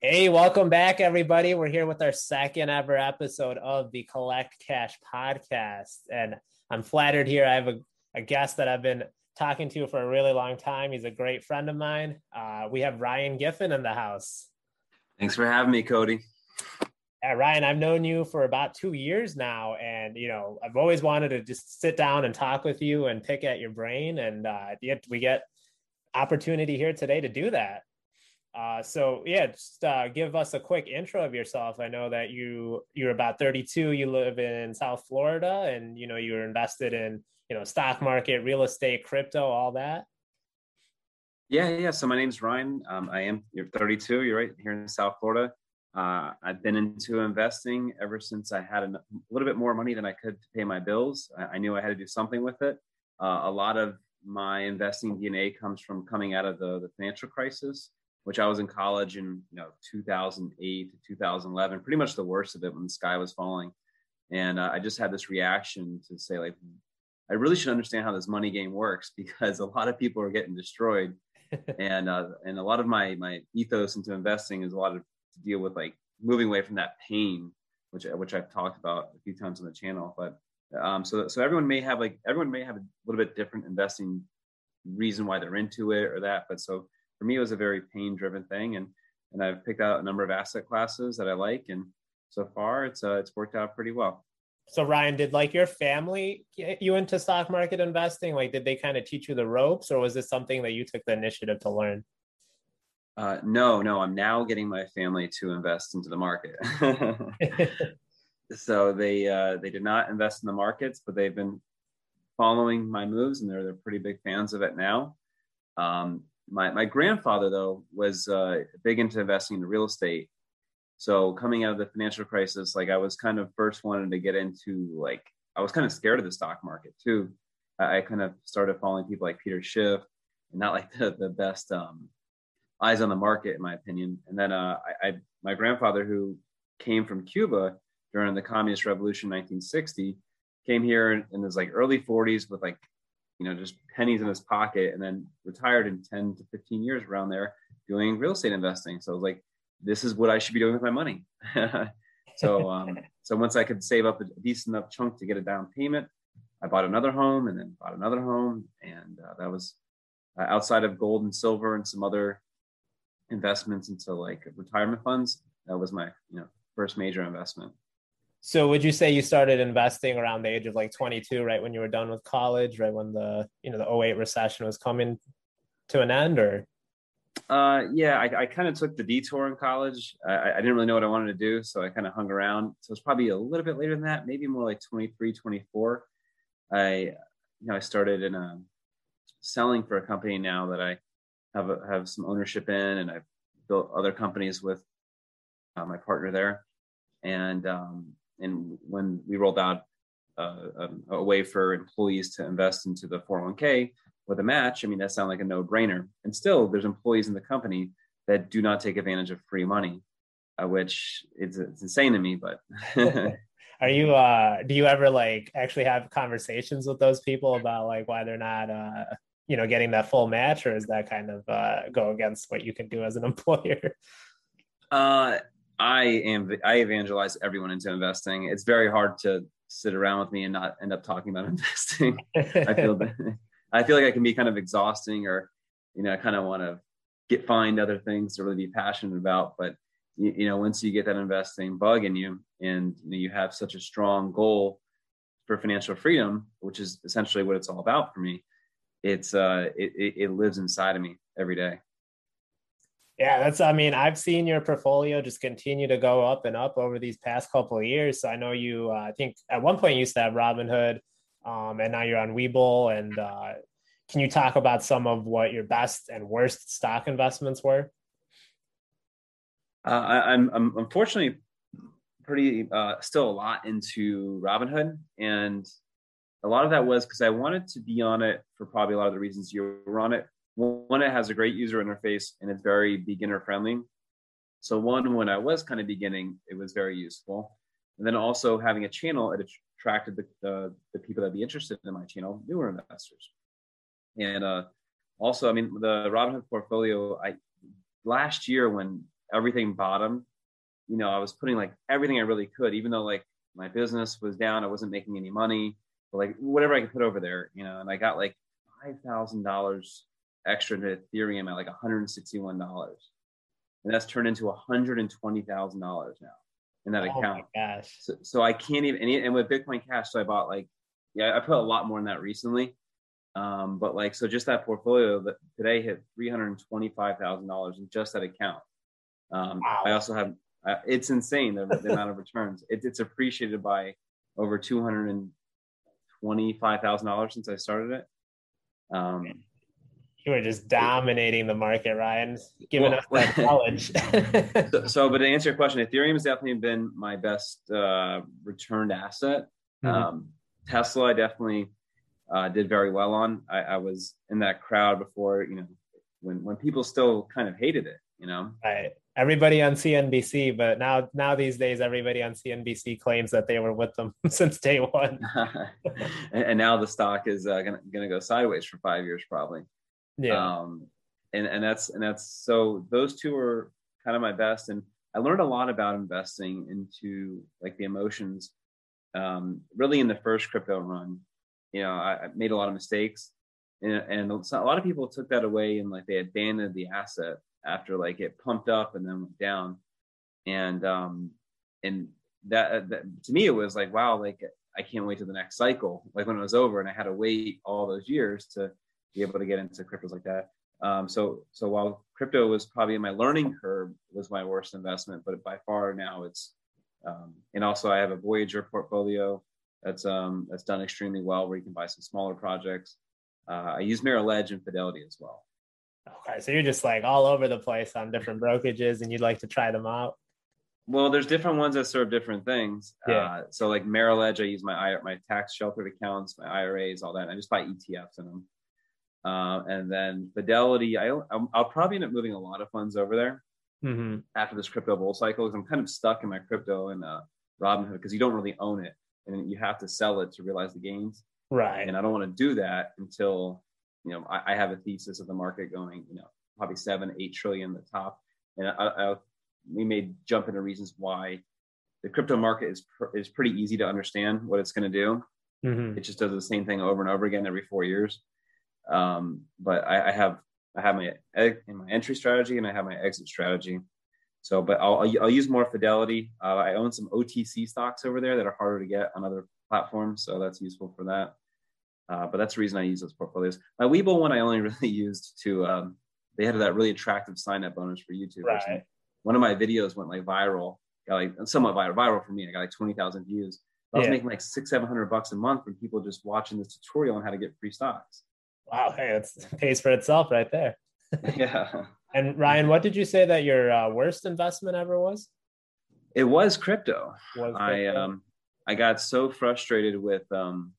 Hey, welcome back, everybody. We're here with our second ever episode of the Collect Cash podcast. And I'm flattered here. I have a guest that I've been talking to for a really long time. He's a great friend of mine. We have Ryan Giffen in the house. Thanks for having me, Cody. Yeah, Ryan, I've known you for about 2 years now. And, you know, I've always wanted to just sit down and talk with you and pick at your brain. And we get opportunity here today to do that. So give us a quick intro of yourself. I know that you're about 32, you live in South Florida, and, you know, you're invested in, you know, stock market, real estate, crypto, all that. Yeah. So my name's Ryan. You're 32, you're right here in South Florida. I've been into investing ever since I had a little bit more money than I could to pay my bills. I knew I had to do something with it. A lot of my investing DNA comes from coming out of the financial crisis, which I was in college in 2008 to 2011, pretty much the worst of it when the sky was falling. And I just had this reaction to say, like, I really should understand how this money game works, because a lot of people are getting destroyed. and a lot of my ethos into investing is to deal with, like, moving away from that pain, which I've talked about a few times on the channel. But so everyone may have a little bit different investing reason why they're into it or that. But so for me, it was a very pain-driven thing, and I've picked out a number of asset classes that I like, and so far it's worked out pretty well. So Ryan, did, like, your family get you into stock market investing? Like, did they kind of teach you the ropes, or was this something that you took the initiative to learn? No, I'm now getting my family to invest into the market. So they did not invest in the markets, but they've been following my moves, and they're pretty big fans of it now. My grandfather, though, was big into investing in real estate. So coming out of the financial crisis, like, I was kind of first wanted to get into, like, I was kind of scared of the stock market too. I kind of started following people like Peter Schiff, and not like the best eyes on the market, in my opinion. And then my grandfather, who came from Cuba during the Communist Revolution, 1960, came here in his, like, early 40s with, like, just pennies in his pocket, and then retired in 10 to 15 years around there doing real estate investing. So I was like, this is what I should be doing with my money. So once I could save up a decent enough chunk to get a down payment, I bought another home, and then bought another home. And that was outside of gold and silver and some other investments into, like, retirement funds. That was my, first major investment. So would you say you started investing around the age of, like, 22, right when you were done with college, right when the 08 recession was coming to an end, or? I kind of took the detour in college. I didn't really know what I wanted to do, so I kind of hung around. So it's probably a little bit later than that, maybe more like 23, 24. I started in selling for a company now that I have some ownership in, and I've built other companies with my partner there. And when we rolled out a way for employees to invest into the 401k with a match, I mean, that sounded like a no-brainer. And still, there's employees in the company that do not take advantage of free money, which it's insane to me. But are you? Do you ever, like, actually have conversations with those people about, like, why they're not, getting that full match, or is that kind of go against what you can do as an employer? I evangelize everyone into investing. It's very hard to sit around with me and not end up talking about investing. I feel like I can be kind of exhausting, or, I kind of want to find other things to really be passionate about. But, once you get that investing bug in you, and you have such a strong goal for financial freedom, which is essentially what it's all about for me, it lives inside of me every day. Yeah, I've seen your portfolio just continue to go up and up over these past couple of years. So I know you, I think at one point you used to have Robinhood, and now you're on Webull. And can you talk about some of what your best and worst stock investments were? I'm unfortunately pretty still a lot into Robinhood. And a lot of that was because I wanted to be on it for probably a lot of the reasons you were on it. One, it has a great user interface, and it's very beginner friendly. So when I was kind of beginning, it was very useful. And then also having a channel, it attracted the people that'd be interested in my channel, newer investors. And also, the Robinhood portfolio, last year when everything bottomed, you know, I was putting like everything I really could, even though like my business was down, I wasn't making any money, but like whatever I could put over there, you know, and I got like $5,000 extra into Ethereum at like $161. And that's turned into $120,000 now in that account. Oh my gosh. So I can't even, and with Bitcoin Cash, so I bought like, yeah, I put a lot more in that recently. But like, so just that portfolio that today hit $325,000 in just that account. Wow. I also have, it's insane, the amount of returns. It's appreciated by over $225,000 since I started it. You were just dominating the market, Ryan, giving us that knowledge. So, but to answer your question, Ethereum has definitely been my best returned asset. Mm-hmm. Tesla, I definitely did very well on. I was in that crowd before, you know, when people still kind of hated it, you know. Right. Everybody on CNBC, but now these days, everybody on CNBC claims that they were with them since day one. And now the stock is gonna go sideways for 5 years probably. Yeah. And that's so those two are kind of my best. And I learned a lot about investing into like the emotions, really in the first crypto run. You know, I made a lot of mistakes, and a lot of people took that away and like they abandoned the asset after like it pumped up and then went down. And that to me, it was like, wow, like I can't wait till the next cycle. Like when it was over and I had to wait all those years to be able to get into cryptos like that. So while crypto was probably in my learning curve, was my worst investment, but by far now it's, and also I have a Voyager portfolio that's done extremely well, where you can buy some smaller projects. I use Merrill Edge and Fidelity as well. Okay, so you're just like all over the place on different brokerages, and you'd like to try them out. Well, there's different ones that serve different things. Yeah. So like Merrill Edge, I use my tax sheltered accounts, my IRAs, all that. And I just buy ETFs in them. And then Fidelity, I'll probably end up moving a lot of funds over there mm-hmm. after this crypto bull cycle, because I'm kind of stuck in my crypto and Robinhood, because you don't really own it and you have to sell it to realize the gains. Right. And I don't want to do that until, you know, I have a thesis of the market going, you know, probably 7-8 trillion at the top. And we may jump into reasons why the crypto market is pretty easy to understand what it's going to do. Mm-hmm. It just does the same thing over and over again every 4 years. But I have my entry strategy and I have my exit strategy. So, but I'll use more Fidelity. I own some OTC stocks over there that are harder to get on other platforms. So that's useful for that. But that's the reason I use those portfolios. My Webull one, I only really used to, they had that really attractive sign-up bonus for YouTube. Right. One of my videos went like viral, got like somewhat viral for me. I got like 20,000 views. I was making like $600-$700 a month from people just watching this tutorial on how to get free stocks. Wow. Hey, it pays for itself right there. Yeah. And Ryan, what did you say that your worst investment ever was? It was crypto. I got so frustrated with, you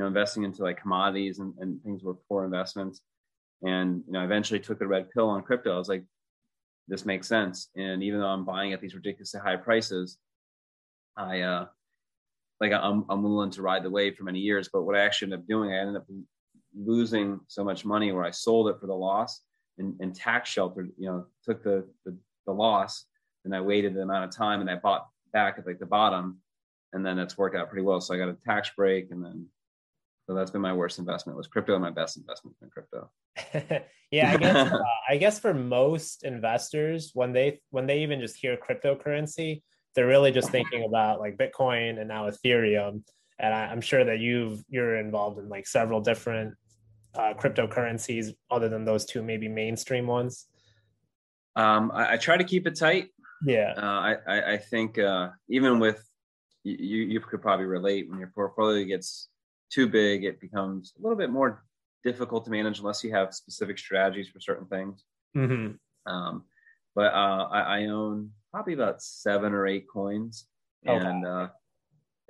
know, investing into like commodities and things were poor investments. And, you know, I eventually took the red pill on crypto. I was like, this makes sense. And even though I'm buying at these ridiculously high prices, I'm willing to ride the wave for many years. But what I actually ended up doing, I ended up losing so much money where I sold it for the loss and tax sheltered, you know, took the loss, and I waited the amount of time and I bought back at like the bottom, and then it's worked out pretty well. So I got a tax break, and then, so that's been my worst investment was crypto, and my best investment in crypto. Yeah, I guess for most investors, when they even just hear cryptocurrency, they're really just thinking about like Bitcoin and now Ethereum. And I'm sure that you're involved in like several different cryptocurrencies other than those two, maybe mainstream ones. I try to keep it tight. Yeah. I think even with you could probably relate, when your portfolio gets too big, it becomes a little bit more difficult to manage unless you have specific strategies for certain things. Mm-hmm. But I own probably about 7 or 8 coins, and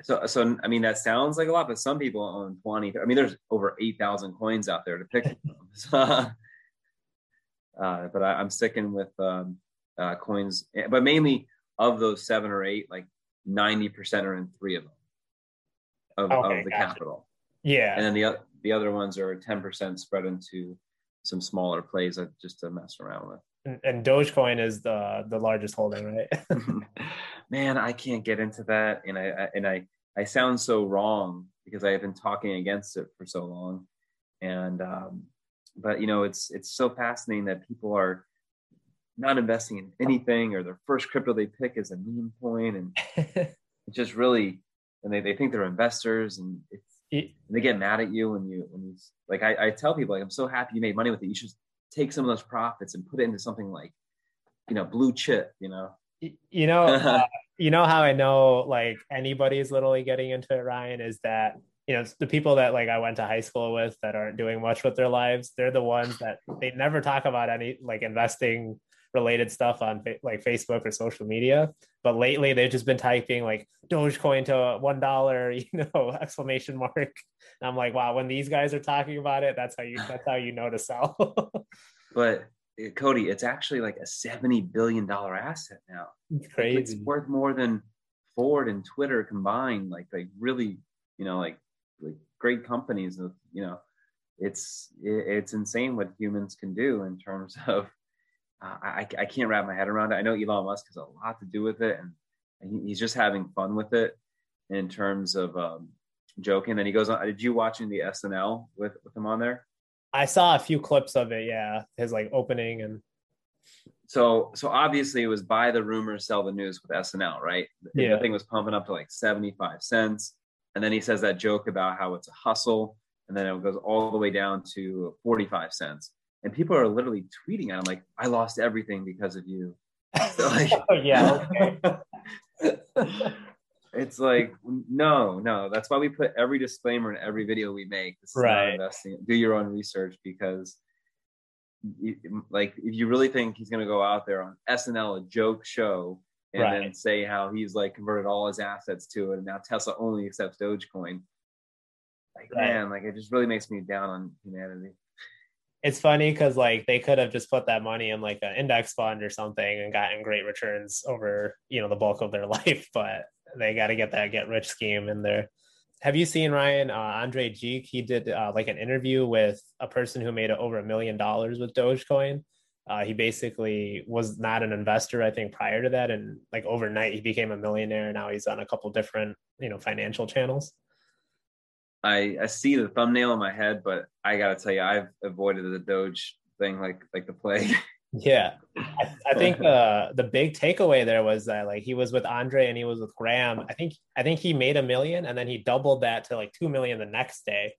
so I mean that sounds like a lot, but some people own 20. I mean, there's over 8,000 coins out there to pick from. So, but I'm sticking with coins, but mainly of those 7 or 8, like 90% are in 3 of them. Of the capital. Yeah. And then the other ones are 10% spread into some smaller plays just to mess around with. And Dogecoin is the largest holding, right? Man, I can't get into that, and I sound so wrong because I have been talking against it for so long, and but you know, it's so fascinating that people are not investing in anything, or their first crypto they pick is a meme coin, and it just really, and they think they're investors, and and they get mad at you when you like, I tell people, like, I'm so happy you made money with it. You should take some of those profits and put it into something like, you know, blue chip, you know? You know how I know, like, anybody's literally getting into it, Ryan, is that, you know, the people that, like, I went to high school with that aren't doing much with their lives, they're the ones that they never talk about any, like, investing related stuff on like Facebook or social media. But lately they've just been typing like Dogecoin to $1, you know, exclamation mark. And I'm like, wow, when these guys are talking about it, that's how you know to sell. But Cody, it's actually like a $70 billion asset now. It's crazy. It's worth more than Ford and Twitter combined. Like really, you know, like great companies. You know, it's insane what humans can do in terms of, I can't wrap my head around it. I know Elon Musk has a lot to do with it, and he's just having fun with it in terms of joking. And he goes on. Did you watch the SNL with him on there? I saw a few clips of it. Yeah, his like opening, and so obviously it was buy the rumors, sell the news with SNL, right? Yeah. The thing was pumping up to like 75 cents, and then he says that joke about how it's a hustle, and then it goes all the way down to 45 cents. And people are literally tweeting at him like, I lost everything because of you. So like, yeah. okay. It's like, no. That's why we put every disclaimer in every video we make. This is right. Not investing. Do your own research, because if you really think he's going to go out there on SNL, a joke show, and right. Then say how he's like converted all his assets to it, and now Tesla only accepts Dogecoin. Like, right. Man, like, it just really makes me down on humanity. It's funny because like they could have just put that money in like an index fund or something and gotten great returns over, you know, the bulk of their life, but they got to get that get rich scheme in there. Have you seen, Ryan, Andre Geek? He did like an interview with a person who made over $1 million with Dogecoin. He basically was not an investor, I think, prior to that. And like overnight he became a millionaire. Now he's on a couple different, you know, financial channels. I see the thumbnail in my head, but I gotta tell you, I've avoided the Doge thing like the plague. Yeah, I think the big takeaway there was that like he was with Andre and he was with Graham. I think he made $1 million and then he doubled that to like $2 million the next day,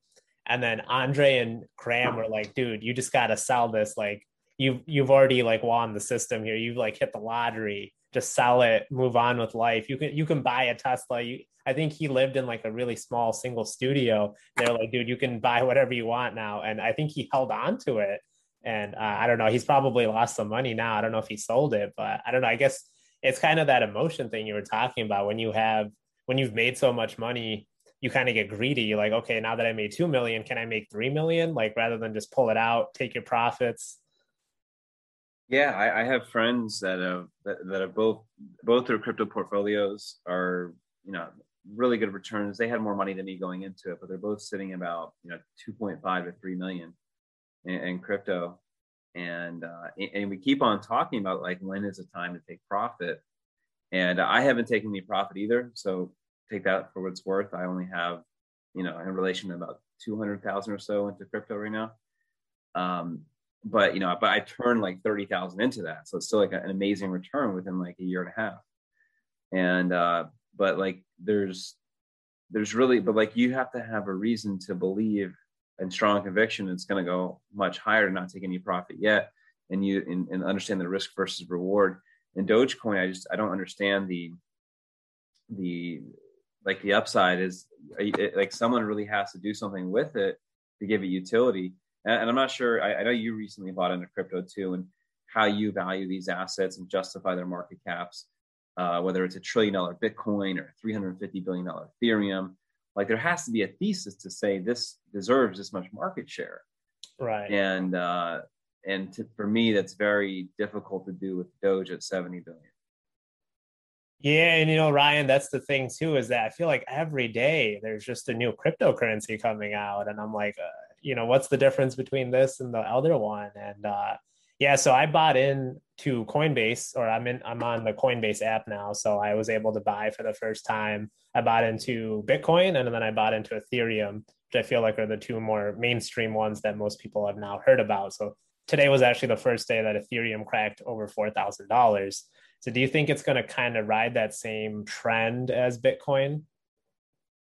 and then Andre and Graham were like, "Dude, you just gotta sell this. Like you've already like won the system here. You've like hit the lottery. Just sell it, move on with life. You can buy a Tesla." I think he lived in like a really small single studio. They're like, dude, you can buy whatever you want now. And I think he held on to it. And I don't know, he's probably lost some money now. I don't know if he sold it, but I don't know. I guess it's kind of that emotion thing you were talking about. When you've made so much money, you kind of get greedy. You're like, okay, now that I made $2 million, can I make $3 million? Like rather than just pull it out, take your profits. Yeah, I have friends that have both their crypto portfolios are, you know, really good returns. They had more money than me going into it, but they're both sitting about, you know, 2.5 to 3 million in crypto. And we keep on talking about like, when is the time to take profit? And I haven't taken any profit either. So take that for what it's worth. I only have, you know, in relation to about 200,000 or so into crypto right now. But, you know, but I turned like 30,000 into that. So it's still like an amazing return within like a year and a half. And, but like there's really, but like you have to have a reason to believe and strong conviction it's going to go much higher, not take any profit yet, and understand the risk versus reward. And Dogecoin, I don't understand the upside is like someone really has to do something with it to give it utility. And I'm not sure, I know you recently bought into crypto too, and how you value these assets and justify their market caps. Whether it's $1 trillion Bitcoin or $350 billion Ethereum, like there has to be a thesis to say this deserves this much market share. Right. And for me, that's very difficult to do with Doge at 70 billion. Yeah. And, you know, Ryan, that's the thing too, is that I feel like every day there's just a new cryptocurrency coming out. And I'm like, you know, what's the difference between this and the other one? And, Yeah, so I bought in to Coinbase, or I'm on the Coinbase app now, so I was able to buy for the first time. I bought into Bitcoin, and then I bought into Ethereum, which I feel like are the two more mainstream ones that most people have now heard about. So today was actually the first day that Ethereum cracked over $4,000. So do you think it's going to kind of ride that same trend as Bitcoin?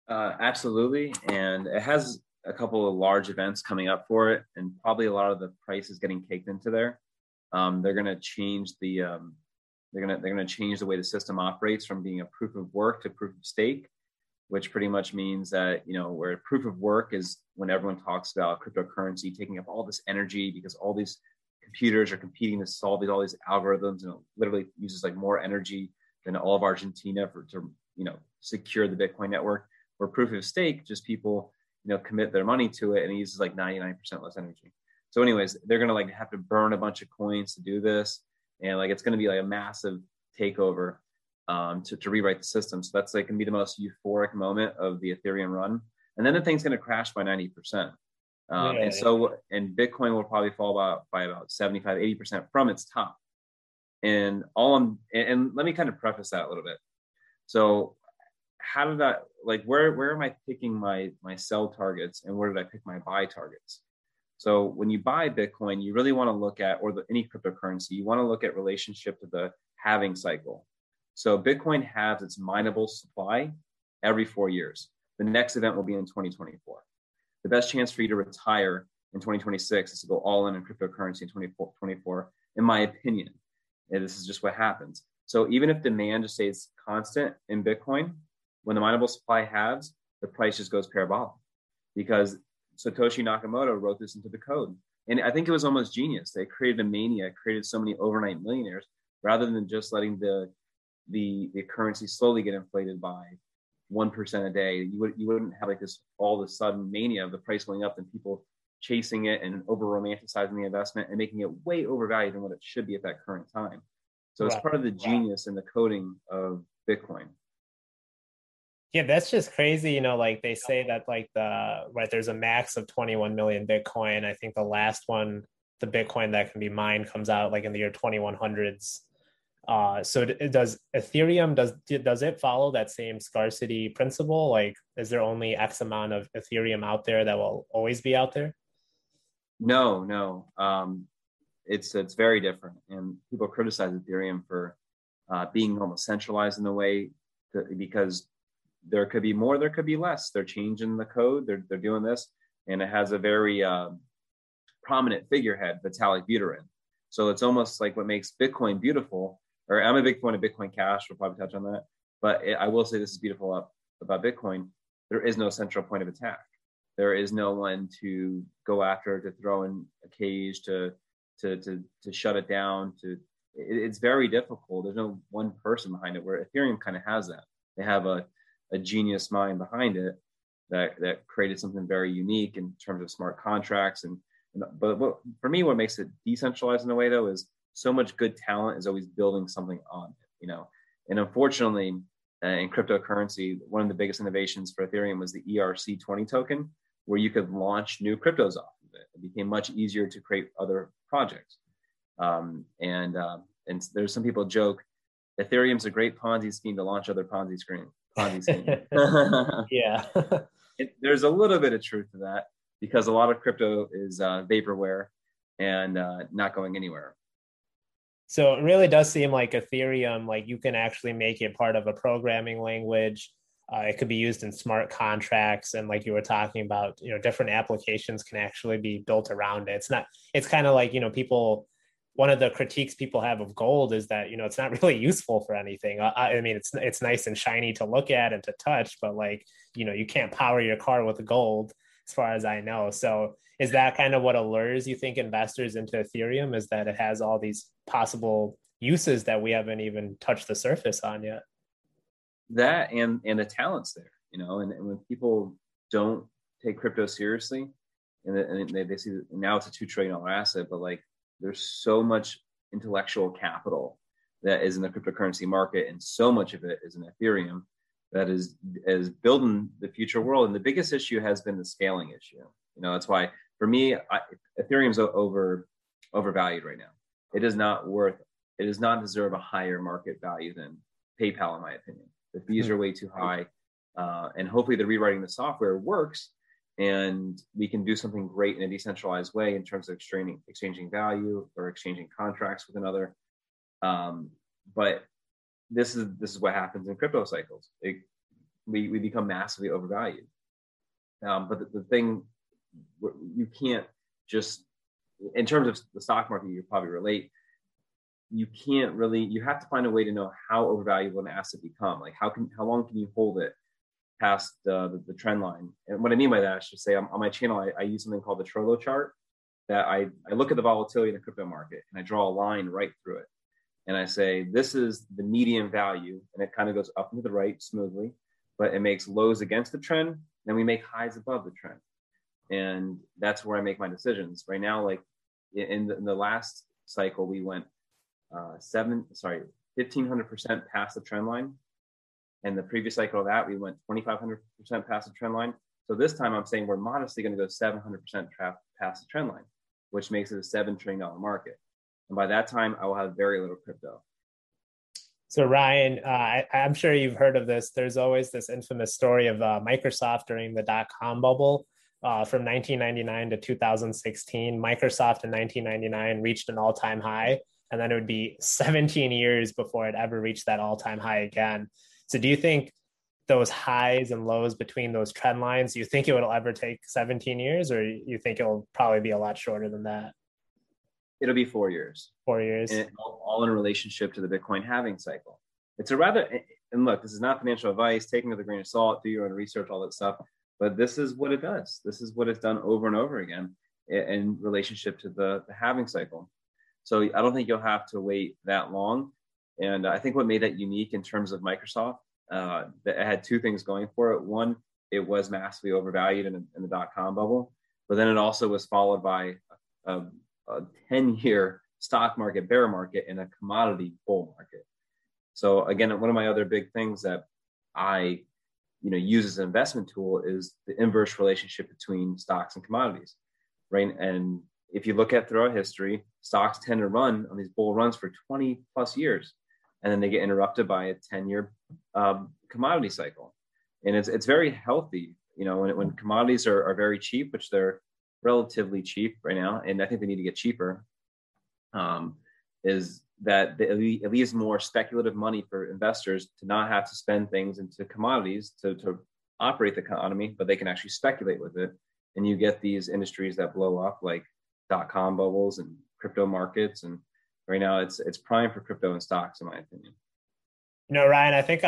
Absolutely. And it has a couple of large events coming up for it, and probably a lot of the price is getting caked into there. They're going to change the they're going to change the way the system operates from being a proof of work to proof of stake, which pretty much means that, you know, where proof of work is when everyone talks about cryptocurrency taking up all this energy because all these computers are competing to solve all these algorithms, and it literally uses like more energy than all of Argentina to secure the Bitcoin network. Where proof of stake, just people, commit their money to it, and it uses like 99% less energy. So anyways, they're going to like have to burn a bunch of coins to do this. And like, it's going to be like a massive takeover to rewrite the system. So that's like going to be the most euphoric moment of the Ethereum run. And then the thing's going to crash by 90%. And Bitcoin will probably fall by about 75, 80% from its top. And let me kind of preface that a little bit. So how did I, like, where am I picking my sell targets, and where did I pick my buy targets? So when you buy Bitcoin, you really want to look at, or any cryptocurrency, you want to look at relationship to the halving cycle. So Bitcoin halves its mineable supply every 4 years. The next event will be in 2024. The best chance for you to retire in 2026 is to go all in cryptocurrency in 2024, in my opinion. And this is just what happens. So even if demand just stays constant in Bitcoin, when the mineable supply halves, the price just goes parabolic, because Satoshi Nakamoto wrote this into the code. And I think it was almost genius. They created a mania, created so many overnight millionaires, rather than just letting the currency slowly get inflated by 1% a day. You wouldn't have like this all of a sudden mania of the price going up and people chasing it and over romanticizing the investment and making it way overvalued than what it should be at that current time. So It's part of the genius and the coding of Bitcoin. Yeah, that's just crazy. Like they say that like there's a max of 21 million Bitcoin. I think the last one, the Bitcoin that can be mined, comes out like in the year 2100s. So does Ethereum, does it follow that same scarcity principle? Like, is there only X amount of Ethereum out there that will always be out there? No. It's very different. And people criticize Ethereum for being almost centralized in a way, because there could be more, there could be less. They're changing the code. They're doing this. And it has a very prominent figurehead, Vitalik Buterin. So it's almost like what makes Bitcoin beautiful, or I'm a big fan of Bitcoin Cash. We'll probably touch on that. But I will say this is beautiful about Bitcoin. There is no central point of attack. There is no one to go after, to throw in a cage, to shut it down. It's very difficult. There's no one person behind it, where Ethereum kind of has that. They have a genius mind behind it that created something very unique in terms of smart contracts. But for me, what makes it decentralized in a way, though, is so much good talent is always building something on it, And unfortunately, in cryptocurrency, one of the biggest innovations for Ethereum was the ERC20 token, where you could launch new cryptos off of it. It became much easier to create other projects. And there's some people joke, Ethereum's a great Ponzi scheme to launch other Ponzi schemes. Yeah. There's a little bit of truth to that, because a lot of crypto is vaporware and not going anywhere. So it really does seem like Ethereum, like you can actually make it part of a programming language. It could be used in smart contracts. And like you were talking about, different applications can actually be built around it. It's kind of like, people, one of the critiques people have of gold is that, it's not really useful for anything. I mean, it's nice and shiny to look at and to touch, but like, you can't power your car with gold, as far as I know. So is that kind of what allures, you think, investors into Ethereum, is that it has all these possible uses that we haven't even touched the surface on yet? That and the talent's there, and when people don't take crypto seriously, and they see that now it's a $2 trillion asset, but like there's so much intellectual capital that is in the cryptocurrency market, and so much of it is in Ethereum, that is building the future world. And the biggest issue has been the scaling issue. That's why for me, Ethereum's overvalued right now. It is not worth, it does not deserve a higher market value than PayPal, in my opinion. The fees are way too high. And hopefully the rewriting of the software works and we can do something great in a decentralized way in terms of exchanging value or exchanging contracts with another. But this is what happens in crypto cycles. We become massively overvalued. But the thing, you can't just, in terms of the stock market, you probably relate, you can't really, you have to find a way to know how overvaluable an asset become. Like how long can you hold it past the trend line? And what I mean by that, I should say, on my channel, I use something called the Trello chart, that I look at the volatility in the crypto market and I draw a line right through it. And I say, this is the median value, and it kind of goes up into the right smoothly, but it makes lows against the trend. Then we make highs above the trend. And that's where I make my decisions. Right now, like in the last cycle, we went 1,500% past the trend line. And the previous cycle of that, we went 2,500% past the trend line. So this time I'm saying we're modestly going to go 700% past the trend line, which makes it a $7 trillion market. And by that time, I will have very little crypto. So Ryan, I'm sure you've heard of this. There's always this infamous story of Microsoft during the dot-com bubble from 1999 to 2016. Microsoft in 1999 reached an all-time high, and then it would be 17 years before it ever reached that all-time high again. So do you think those highs and lows between those trend lines, do you think it will ever take 17 years, or you think it'll probably be a lot shorter than that? It'll be 4 years. 4 years. And all in relationship to the Bitcoin halving cycle. It's a rather, and look, this is not financial advice, taking it with a grain of salt, do your own research, all that stuff. But this is what it does. This is what it's done over and over again in relationship to the halving cycle. So I don't think you'll have to wait that long. And I think what made that unique in terms of Microsoft, that it had two things going for it. One, it was massively overvalued in the dot-com bubble, but then it also was followed by a 10-year stock market bear market and a commodity bull market. So again, one of my other big things that I use as an investment tool is the inverse relationship between stocks and commodities, right? And if you look at throughout history, stocks tend to run on these bull runs for 20 plus years, and then they get interrupted by a 10-year commodity cycle. And it's very healthy, when commodities are very cheap, which they're relatively cheap right now, and I think they need to get cheaper, is that it leaves more speculative money for investors to not have to spend things into commodities to operate the economy, but they can actually speculate with it. And you get these industries that blow up, like dot-com bubbles and crypto markets. And right now it's prime for crypto and stocks, in my opinion. Ryan, I think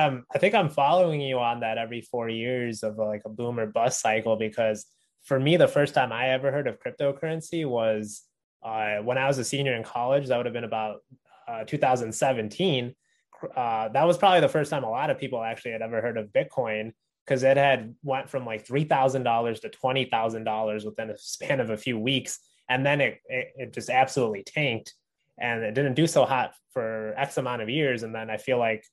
I'm following you on that every 4 years of like a boom or bust cycle, because for me, the first time I ever heard of cryptocurrency was when I was a senior in college. That would have been about 2017. That was probably the first time a lot of people actually had ever heard of Bitcoin, because it had went from like $3,000 to $20,000 within a span of a few weeks. And then it just absolutely tanked, and it didn't do so hot for X amount of years. And then I feel like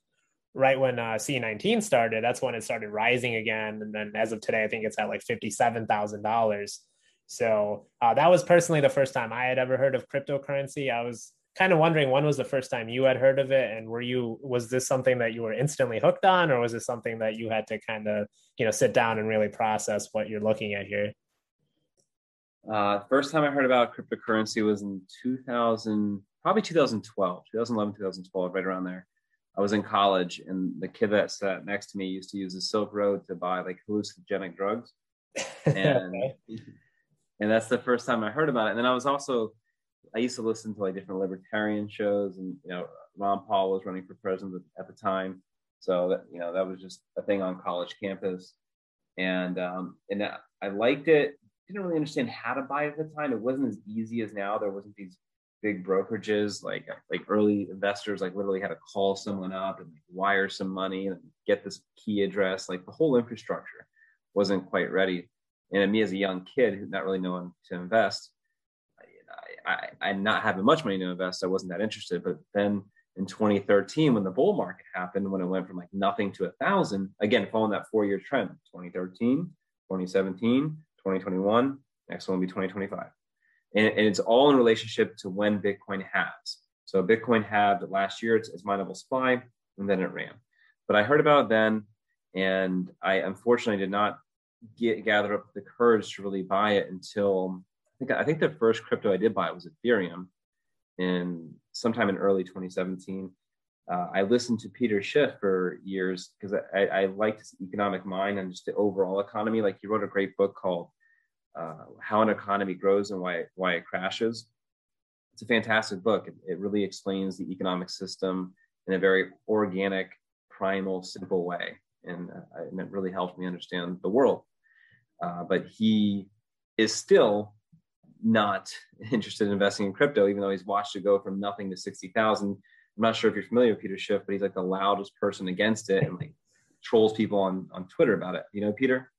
right when C19 started, that's when it started rising again. And then as of today, I think it's at like $57,000. So that was personally the first time I had ever heard of cryptocurrency. I was kind of wondering, when was the first time you had heard of it? And was this something that you were instantly hooked on, or was it something that you had to kind of, sit down and really process what you're looking at here? First time I heard about cryptocurrency was in 2011, 2012, right around there. I was in college, and the kid that sat next to me used to use the Silk Road to buy like hallucinogenic drugs. And and that's the first time I heard about it. And then I used to listen to like different libertarian shows, and, Ron Paul was running for president at the time. So that, that was just a thing on college campus. And I liked it. Didn't really understand how to buy it at the time. It wasn't as easy as now. There wasn't these big brokerages, like early investors literally had to call someone up and wire some money and get this key address. Like the whole infrastructure wasn't quite ready. And me as a young kid, not really knowing to invest, I not having much money to invest, I wasn't that interested. But then in 2013, when the bull market happened, when it went from like nothing to 1,000, again, following that 4-year trend, 2013, 2017, 2021, next one will be 2025. And it's all in relationship to when Bitcoin halves. So Bitcoin halved last year, it's my level supply, and then it ran. But I heard about it then, and I unfortunately did not gather up the courage to really buy it until, I think the first crypto I did buy was Ethereum in sometime in early 2017. I listened to Peter Schiff for years because I liked his economic mind and just the overall economy. Like, he wrote a great book called How an Economy Grows and Why It Crashes. It's a fantastic book. It really explains the economic system in a very organic, primal, simple way. And it really helped me understand the world. But he is still not interested in investing in crypto, even though he's watched it go from nothing to 60,000. I'm not sure if you're familiar with Peter Schiff, but he's like the loudest person against it and like trolls people on Twitter about it. You know, Peter?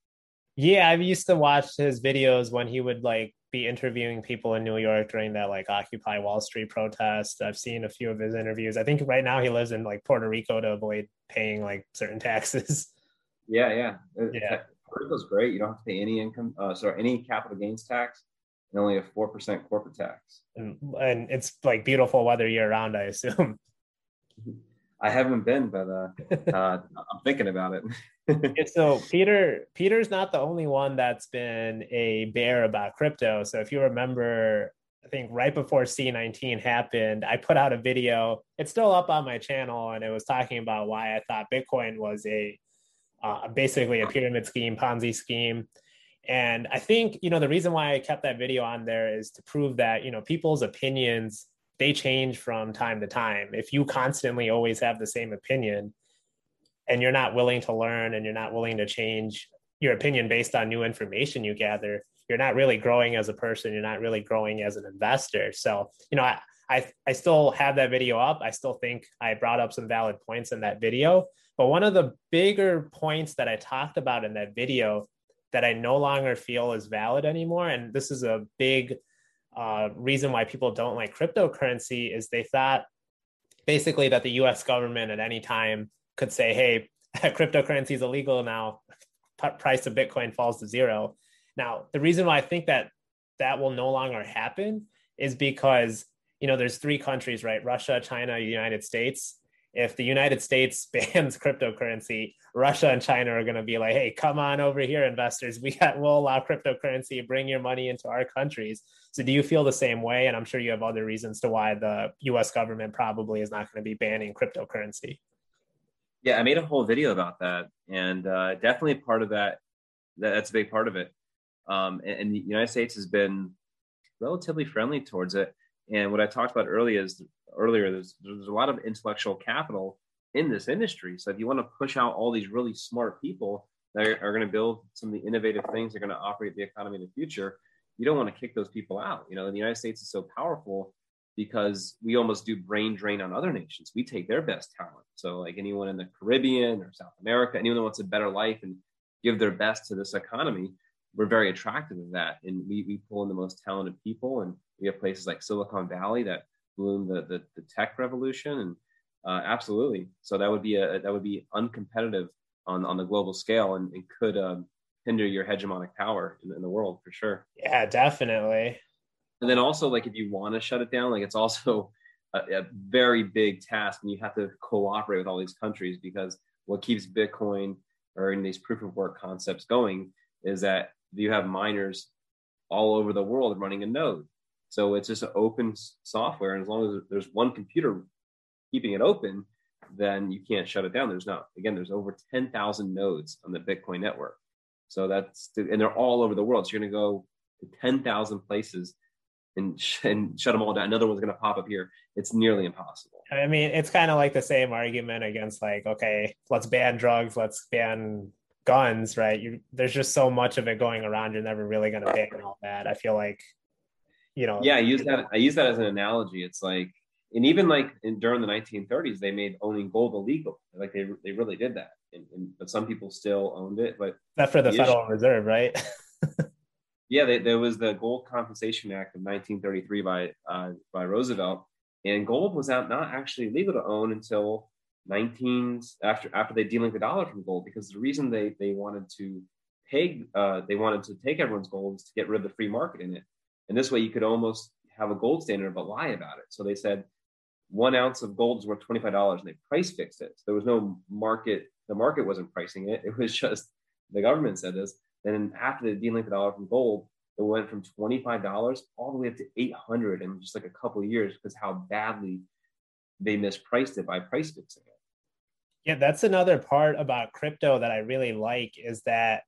Yeah, I used to watch his videos when he would like be interviewing people in New York during that like Occupy Wall Street protest. I've seen a few of his interviews. I think right now he lives in like Puerto Rico to avoid paying like certain taxes. Yeah. Puerto Rico's great. You don't have to pay any any capital gains tax, and only a 4% corporate tax. And it's like beautiful weather year round, I assume. I haven't been, but I'm thinking about it. So Peter's not the only one that's been a bear about crypto. So if you remember, I think right before C19 happened, I put out a video. It's still up on my channel, and it was talking about why I thought Bitcoin was basically a pyramid scheme, Ponzi scheme. And I think, you know, the reason why I kept that video on there is to prove that, you know, people's opinions, they change from time to time. If you constantly always have the same opinion and you're not willing to learn and you're not willing to change your opinion based on new information you gather, you're not really growing as a person. You're not really growing as an investor. So, you know, I still have that video up. I still think I brought up some valid points in that video. But one of the bigger points that I talked about in that video that I no longer feel is valid anymore, and this is a big reason why people don't like cryptocurrency, is they thought basically that the US government at any time could say, hey, cryptocurrency is illegal now, price of Bitcoin falls to zero. Now, the reason why I think that will no longer happen is because, you know, there's three countries, right? Russia, China, United States. If the United States bans cryptocurrency, Russia and China are going to be like, hey, come on over here, investors. We'll allow cryptocurrency, bring your money into our countries. So do you feel the same way? And I'm sure you have other reasons to why the US government probably is not going to be banning cryptocurrency. Yeah, I made a whole video about that. And definitely part of that's a big part of it. And the United States has been relatively friendly towards it. And what I talked about earlier, there's a lot of intellectual capital in this industry. So if you want to push out all these really smart people that are going to build some of the innovative things that are going to operate the economy in the future, you don't want to kick those people out. You know, the United States is so powerful because we almost do brain drain on other nations. We take their best talent. So like anyone in the Caribbean or South America, anyone that wants a better life and give their best to this economy, we're very attractive to that. And we pull in the most talented people. And we have places like Silicon Valley that bloom the tech revolution, and absolutely. So that would be uncompetitive on the global scale, and could hinder your hegemonic power in the world for sure. Yeah, definitely. And then also, like, if you want to shut it down, like, it's also a very big task, and you have to cooperate with all these countries, because what keeps Bitcoin or in these proof of work concepts going is that you have miners all over the world running a node. So it's just an open software. And as long as there's one computer keeping it open, then you can't shut it down. There's over 10,000 nodes on the Bitcoin network. So and they're all over the world. So you're going to go to 10,000 places and shut them all down. Another one's going to pop up here. It's nearly impossible. I mean, it's kind of like the same argument against, like, okay, let's ban drugs, let's ban guns, right? There's just so much of it going around. You're never really going to ban all that. I feel like, you know. Yeah, I use that as an analogy. It's like, and even like during the 1930s, they made owning gold illegal. Like they really did that, but some people still owned it. But except for the Federal Reserve, right? Yeah, there was the Gold Compensation Act of 1933 by Roosevelt, and gold was not actually legal to own until after they delinked the dollar from gold, because the reason they wanted to take everyone's gold was to get rid of the free market in it. And this way you could almost have a gold standard, but lie about it. So they said 1 ounce of gold is worth $25 and they price fixed it. So there was no market. The market wasn't pricing it. It was just the government said this. Then after they delinked the dollar from gold, it went from $25 all the way up to $800 in just like a couple of years because how badly they mispriced it by price fixing it. Yeah, that's another part about crypto that I really like is that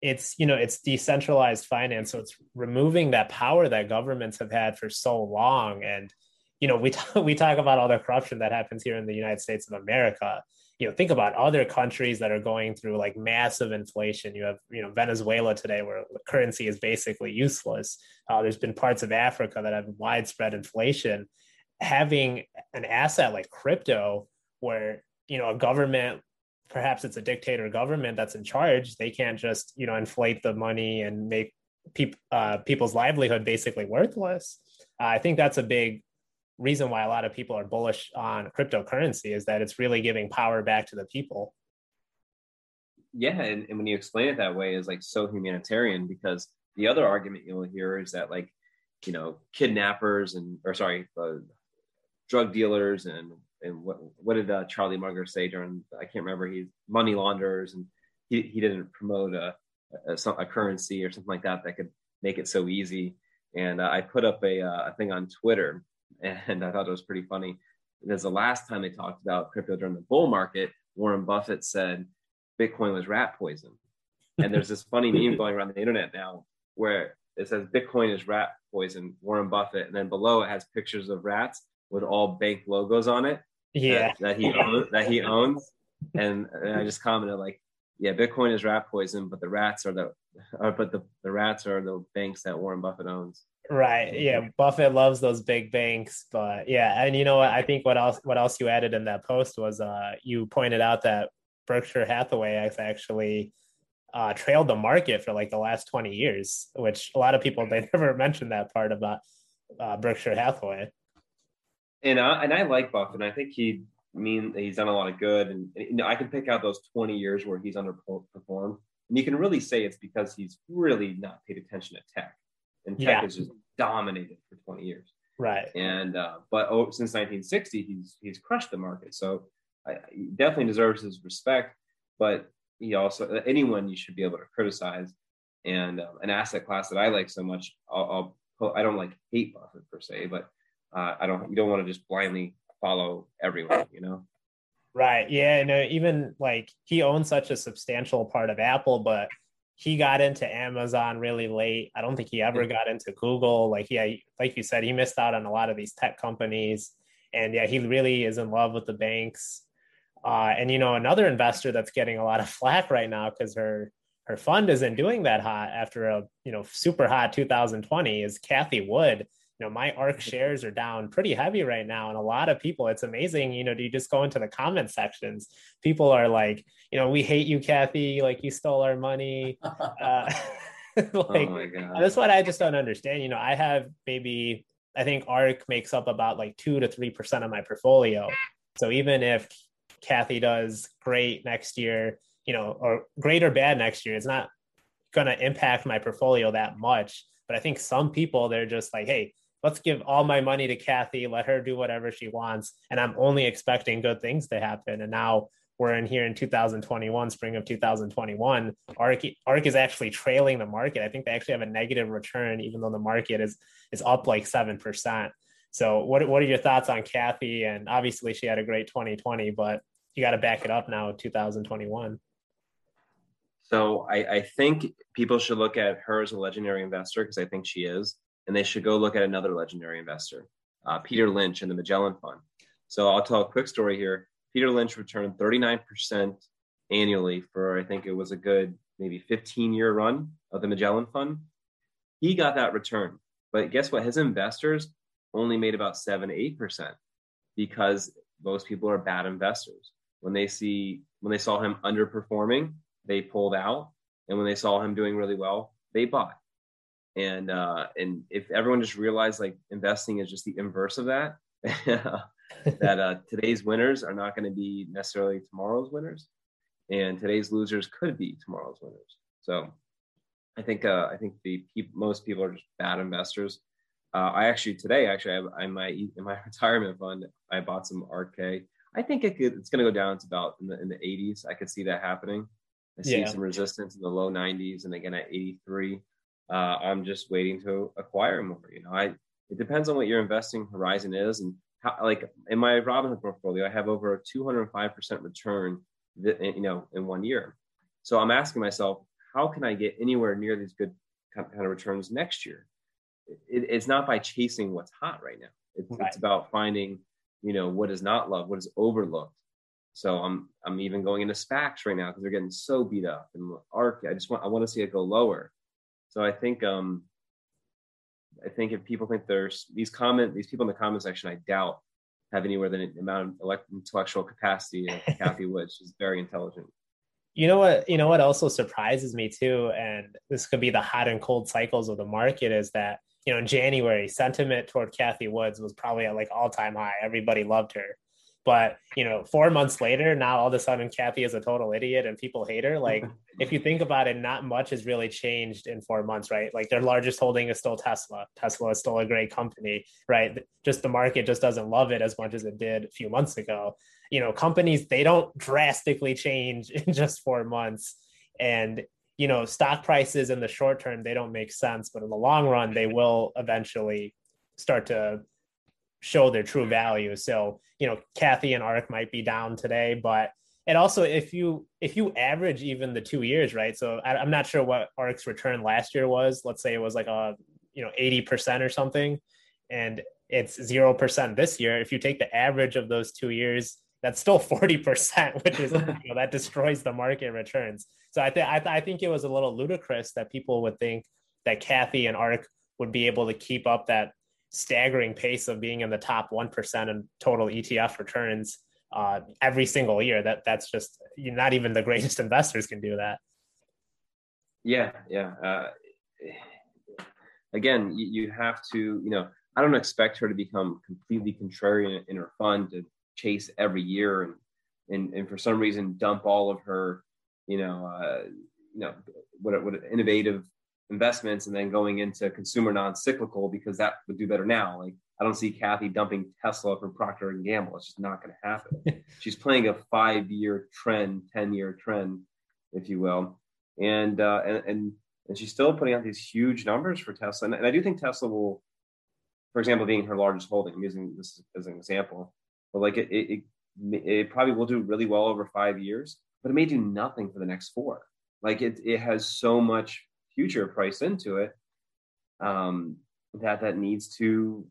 it's, you know, it's decentralized finance. So it's removing that power that governments have had for so long. And, you know, we talk about all the corruption that happens here in the United States of America. You know, think about other countries that are going through like massive inflation. You have, you know, Venezuela today where currency is basically useless. There's been parts of Africa that have widespread inflation. Having an asset like crypto where, you know, a government, perhaps it's a dictator government that's in charge, they can't just, you know, inflate the money and make people's livelihood basically worthless. I think that's a big reason why a lot of people are bullish on cryptocurrency is that it's really giving power back to the people. Yeah. And when you explain it that way is like so humanitarian, because the other argument you'll hear is that like, you know, kidnappers and drug dealers and what did Charlie Munger say during, I can't remember, he's money launderers, and he didn't promote a currency or something like that could make it so easy. And I put up a thing on Twitter, and I thought it was pretty funny. Because the last time they talked about crypto during the bull market, Warren Buffett said Bitcoin was rat poison. And there's this funny meme going around the internet now where it says Bitcoin is rat poison, Warren Buffett. And then below it has pictures of rats with all bank logos on it. Yeah, that he owns. And I just commented like, yeah, Bitcoin is rat poison, but the rats are the banks that Warren Buffett owns. Right. Yeah. Buffett loves those big banks, but yeah. And you know what, I think what else you added in that post was you pointed out that Berkshire Hathaway has actually trailed the market for like the last 20 years, which a lot of people, they never mentioned that part about Berkshire Hathaway. And I like Buffett. I think he's done a lot of good, and you know, I can pick out those 20 years where he's underperformed, and you can really say it's because he's really not paid attention to tech, and tech has just dominated for 20 years. Right. And but since 1960, he's crushed the market. So he definitely deserves his respect, but he also, anyone you should be able to criticize. And an asset class that I like so much, I don't like hate Buffett per se, but you don't want to just blindly follow everyone, you know? Right. Yeah. You know, even like he owns such a substantial part of Apple, but he got into Amazon really late. I don't think he ever got into Google. Like, yeah, like you said, he missed out on a lot of these tech companies, and yeah, he really is in love with the banks. And, you know, another investor that's getting a lot of flack right now because her fund isn't doing that hot after a, you know, super hot 2020 is Cathie Wood. You know, my ARK shares are down pretty heavy right now. And a lot of people, it's amazing, you know, do you just go into the comment sections? People are like, you know, we hate you, Cathie, like you stole our money. Like, oh my God. That's what I just don't understand. You know, I have maybe, I think ARK makes up about like 2 to 3% of my portfolio. So even if Cathie does great next year, you know, or great or bad next year, it's not going to impact my portfolio that much. But I think some people, they're just like, hey, let's give all my money to Cathie, let her do whatever she wants. And I'm only expecting good things to happen. And now we're in here in 2021, spring of 2021, ARK is actually trailing the market. I think they actually have a negative return, even though the market is up like 7%. So what are your thoughts on Cathie? And obviously she had a great 2020, but you got to back it up now, 2021. So I think people should look at her as a legendary investor, because I think she is. And they should go look at another legendary investor, Peter Lynch and the Magellan Fund. So I'll tell a quick story here. Peter Lynch returned 39% annually for, I think it was a good maybe 15-year run of the Magellan Fund. He got that return. But guess what? His investors only made about 7-8%, because most people are bad investors. When they saw him underperforming, they pulled out. And when they saw him doing really well, they bought. And if everyone just realized like investing is just the inverse of that, that today's winners are not going to be necessarily tomorrow's winners, and today's losers could be tomorrow's winners. So I think most people are just bad investors. I actually today, in my retirement fund, I bought some ARK. I think it's going to go down to about in the 80s. I could see that happening. I see some resistance in the low 90s, and again at 83. I'm just waiting to acquire more. It depends on what your investing horizon is, and how, like in my Robinhood portfolio, I have over a 205% return, in 1 year. So I'm asking myself, how can I get anywhere near these good kind of returns next year? It's not by chasing what's hot right now. It's about finding, what is not loved, what is overlooked. So I'm even going into SPACs right now because they're getting so beat up. And ARK, I want to see it go lower. So I think if people think there's these people in the comment section, I doubt have anywhere than the amount of intellectual capacity of Cathie Wood. She's very intelligent. You know what also surprises me too, and this could be the hot and cold cycles of the market, is that, in January, sentiment toward Cathie Wood was probably at all-time high. Everybody loved her. But, 4 months later, now all of a sudden Cathie is a total idiot and people hate her. If you think about it, not much has really changed in 4 months, right? Their largest holding is still Tesla. Tesla is still a great company, right? Just the market just doesn't love it as much as it did a few months ago. Companies, they don't drastically change in just 4 months. And, stock prices in the short term, they don't make sense. But in the long run, they will eventually start to show their true value. So, Cathie and ARK might be down today, but it also, if you average even the 2 years, right? So I'm not sure what ARK's return last year was. Let's say it was 80% or something, and it's 0% this year. If you take the average of those 2 years, that's still 40%, which is, that destroys the market returns. So I think it was a little ludicrous that people would think that Cathie and ARK would be able to keep up that staggering pace of being in the top 1% in total ETF returns every single year. That's just, not even the greatest investors can do that. Yeah. Again, you have to, I don't expect her to become completely contrarian in her fund to chase every year and for some reason dump all of her, what innovative investments and then going into consumer non-cyclical because that would do better now. I don't see Cathie dumping Tesla from Procter & Gamble. It's just not going to happen. She's playing a 5-year trend, 10-year trend, if you will. And she's still putting out these huge numbers for Tesla. And I do think Tesla will, for example, being her largest holding, I'm using this as an example, but it probably will do really well over 5 years, but it may do nothing for the next 4. It has so much future price into it that needs to,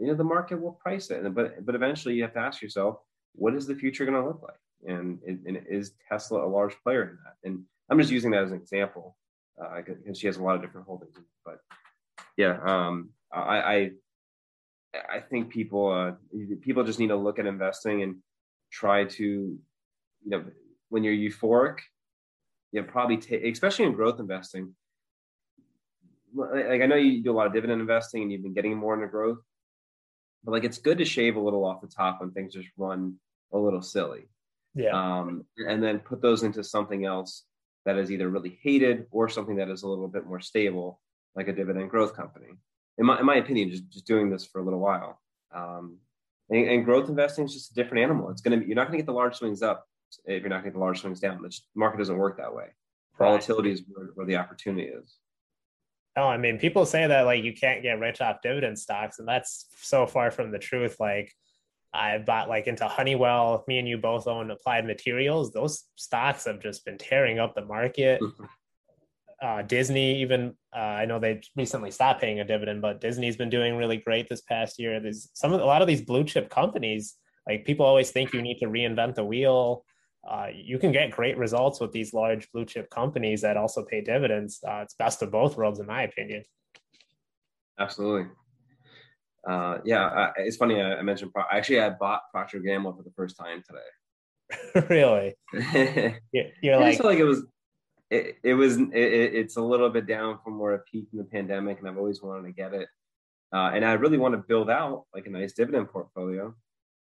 the market will price it. But eventually you have to ask yourself, what is the future going to look like? And is Tesla a large player in that? And I'm just using that as an example because she has a lot of different holdings. But yeah, I think people just need to look at investing and try to, when you're euphoric, probably take, especially in growth investing, I know you do a lot of dividend investing and you've been getting more into growth, but it's good to shave a little off the top when things just run a little silly. Yeah. And then put those into something else that is either really hated or something that is a little bit more stable, like a dividend growth company. In my opinion, just doing this for a little while. And growth investing is just a different animal. You're not going to get the large swings up if you're not going to get the large swings down. The market doesn't work that way. Volatility is where the opportunity is. Oh, I mean, people say that you can't get rich off dividend stocks, and that's so far from the truth. I bought into Honeywell. Me and you both own Applied Materials. Those stocks have just been tearing up the market. Disney, even I know they recently stopped paying a dividend, but Disney's been doing really great this past year. There's a lot of these blue chip companies. People always think you need to reinvent the wheel. You can get great results with these large blue chip companies that also pay dividends. It's best of both worlds, in my opinion. Absolutely. It's funny. I mentioned, I bought Procter & Gamble for the first time today. Really? I just feel like it's a little bit down from where it peaked in the pandemic, and I've always wanted to get it. And I really want to build out a nice dividend portfolio.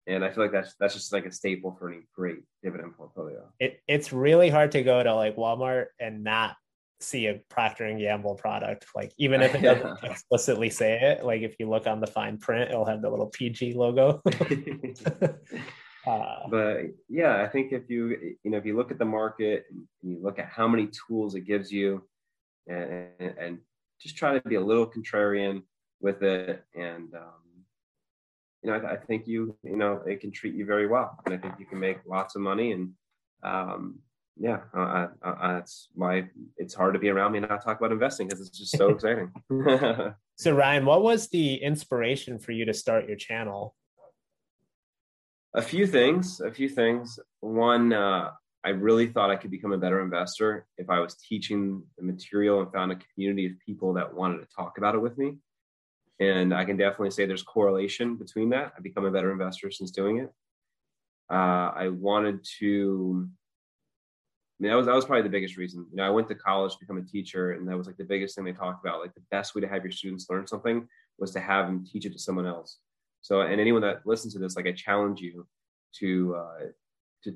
And I feel like that's just a staple for any great dividend portfolio. It's really hard to go to Walmart and not see a Procter & Gamble product, like even if it doesn't explicitly say it, like if you look on the fine print, it'll have the little PG logo. But yeah, I think if you look at the market and you look at how many tools it gives you, and just try to be a little contrarian with it, and I think it can treat you very well, and I think you can make lots of money. And that's why it's hard to be around me and not talk about investing, because it's just so exciting. So Ryan, what was the inspiration for you to start your channel? A few things. One, I really thought I could become a better investor if I was teaching the material and found a community of people that wanted to talk about it with me. And I can definitely say there's correlation between that. I've become a better investor since doing it. I wanted to, that was probably the biggest reason. I went to college to become a teacher, and that was like the biggest thing they talked about. Like the best way to have your students learn something was to have them teach it to someone else. So, and anyone that listens to this, like I challenge you to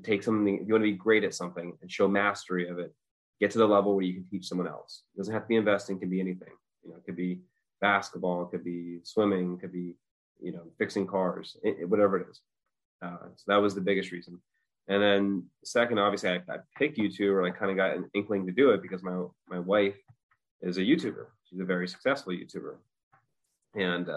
take something, if you want to be great at something and show mastery of it, get to the level where you can teach someone else. It doesn't have to be investing, it can be anything. It could be basketball, it could be swimming, it could be, fixing cars, whatever it is. So that was the biggest reason. And then second, obviously I picked YouTube, or I kind of got an inkling to do it because my wife is a YouTuber. She's a very successful YouTuber. And,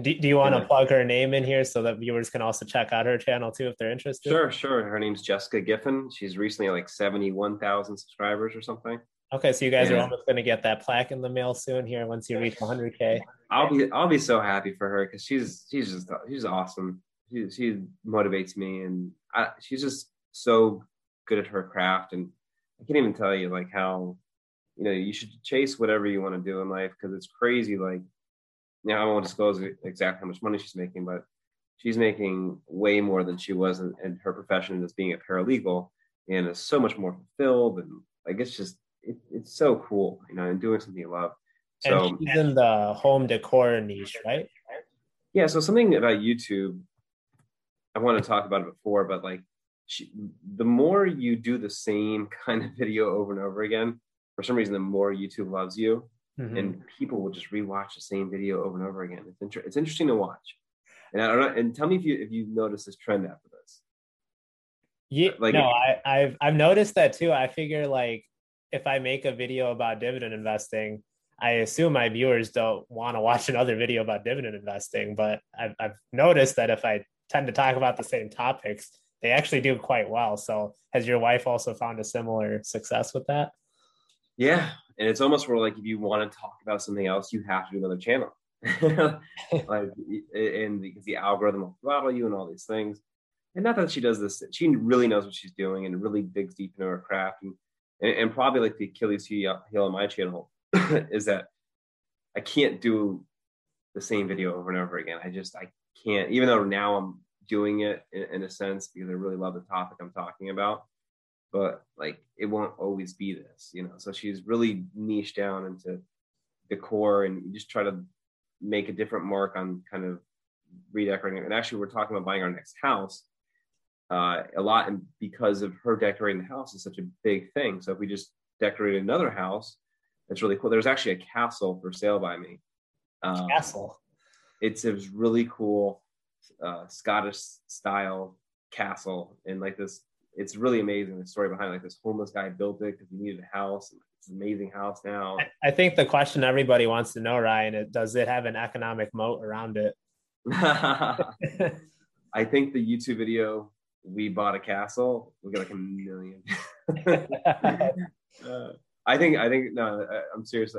do you want to plug her name in here so that viewers can also check out her channel too if they're interested? Sure. Her name's Jessica Giffen. She's recently 71,000 subscribers or something. Okay, so you guys are almost going to get that plaque in the mail soon here once you reach 100K. I'll be so happy for her because she's awesome. She motivates me, and she's just so good at her craft. And I can't even tell you how you should chase whatever you want to do in life, because it's crazy. I won't disclose exactly how much money she's making, but she's making way more than she was in her profession as being a paralegal, and is so much more fulfilled. And it's so cool, and doing something you love. So, and she's in the home decor niche, right? Yeah. So something about YouTube, I want to talk about it before, but the more you do the same kind of video over and over again, for some reason, the more YouTube loves you. Mm-hmm. And people will just rewatch the same video over and over again. It's interesting to watch. And I don't know. And tell me if you notice this trend after this. Yeah, I've noticed that too. I figure if I make a video about dividend investing, I assume my viewers don't want to watch another video about dividend investing. But I've noticed that if I tend to talk about the same topics, they actually do quite well. So has your wife also found a similar success with that? Yeah. And it's almost where if you want to talk about something else, you have to do another channel. And because the algorithm will throttle you and all these things. And not that she does this, she really knows what she's doing and really digs deep into her craft. And probably the Achilles heel on my channel is that I can't do the same video over and over again. I can't, even though now I'm doing it in a sense because I really love the topic I'm talking about. But it won't always be this, so she's really niched down into decor, and you just try to make a different mark on kind of redecorating. And actually we're talking about buying our next house a lot. And because of her decorating the house is such a big thing. So if we just decorated another house, that's really cool. There's actually a castle for sale by me. Castle. It was really cool Scottish style castle. And it's really amazing, the story behind it. This homeless guy built it because he needed a house. It's an amazing house now. I think the question everybody wants to know, Ryan, is does it have an economic moat around it? I think the YouTube video, we bought a castle, we get a million. I'm serious.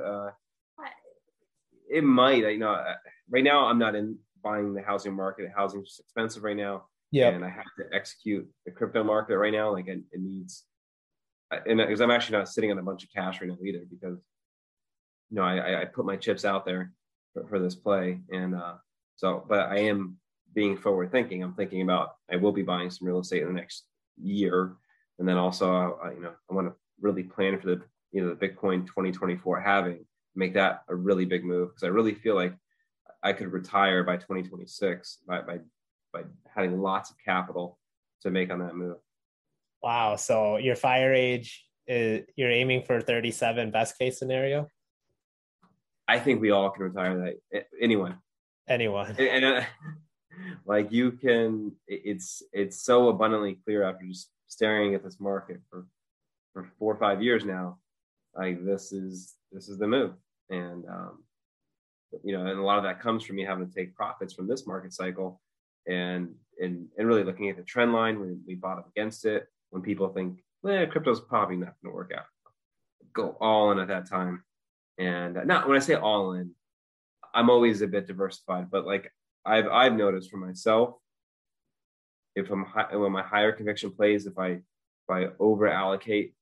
It might, right now I'm not in buying the housing market. Housing's just expensive right now. Yeah, and I have to execute the crypto market right now. It needs, and because I'm actually not sitting on a bunch of cash right now either, because I put my chips out there for this play, and but I am being forward thinking. I'm thinking about I will be buying some real estate in the next year, and then also I want to really plan for the the Bitcoin 2024 halving, make that a really big move, because I really feel like I could retire by 2026 by having lots of capital to make on that move. Wow. So your fire age, you're aiming for 37 best case scenario? I think we all can retire that. Anyone. And like you can, it's so abundantly clear after just staring at this market for 4 or 5 years now, like this is the move. And, you know, and a lot of that comes from me having to take profits from this market cycle and really looking at the trend line when we bought up against it, when people think, crypto's probably not going to work out. Go all in at that time. And not when I say all in, I'm always a bit diversified, but like I've noticed for myself, if I'm when my higher conviction plays, if I over allocate,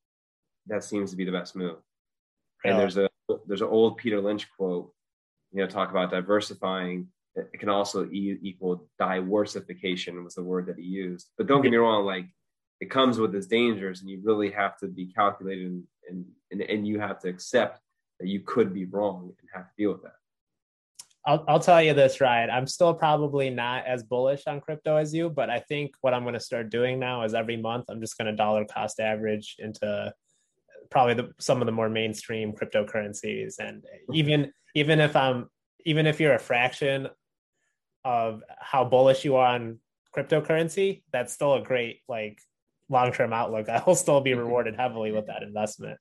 that seems to be the best move. Yeah. And there's an old Peter Lynch quote, you know, talk about diversifying. It can also equal diversification was the word that he used. But don't get me wrong, like it comes with its dangers, and you really have to be calculated and you have to accept that you could be wrong and have to deal with that. I'll tell you this, Ryan, I'm still probably not as bullish on crypto as you, but I think what I'm going to start doing now is every month, I'm just going to dollar cost average into probably some of the more mainstream cryptocurrencies. And even if you're a fraction of how bullish you are on cryptocurrency, that's still a great, like, long-term outlook. I will still be rewarded heavily with that investment.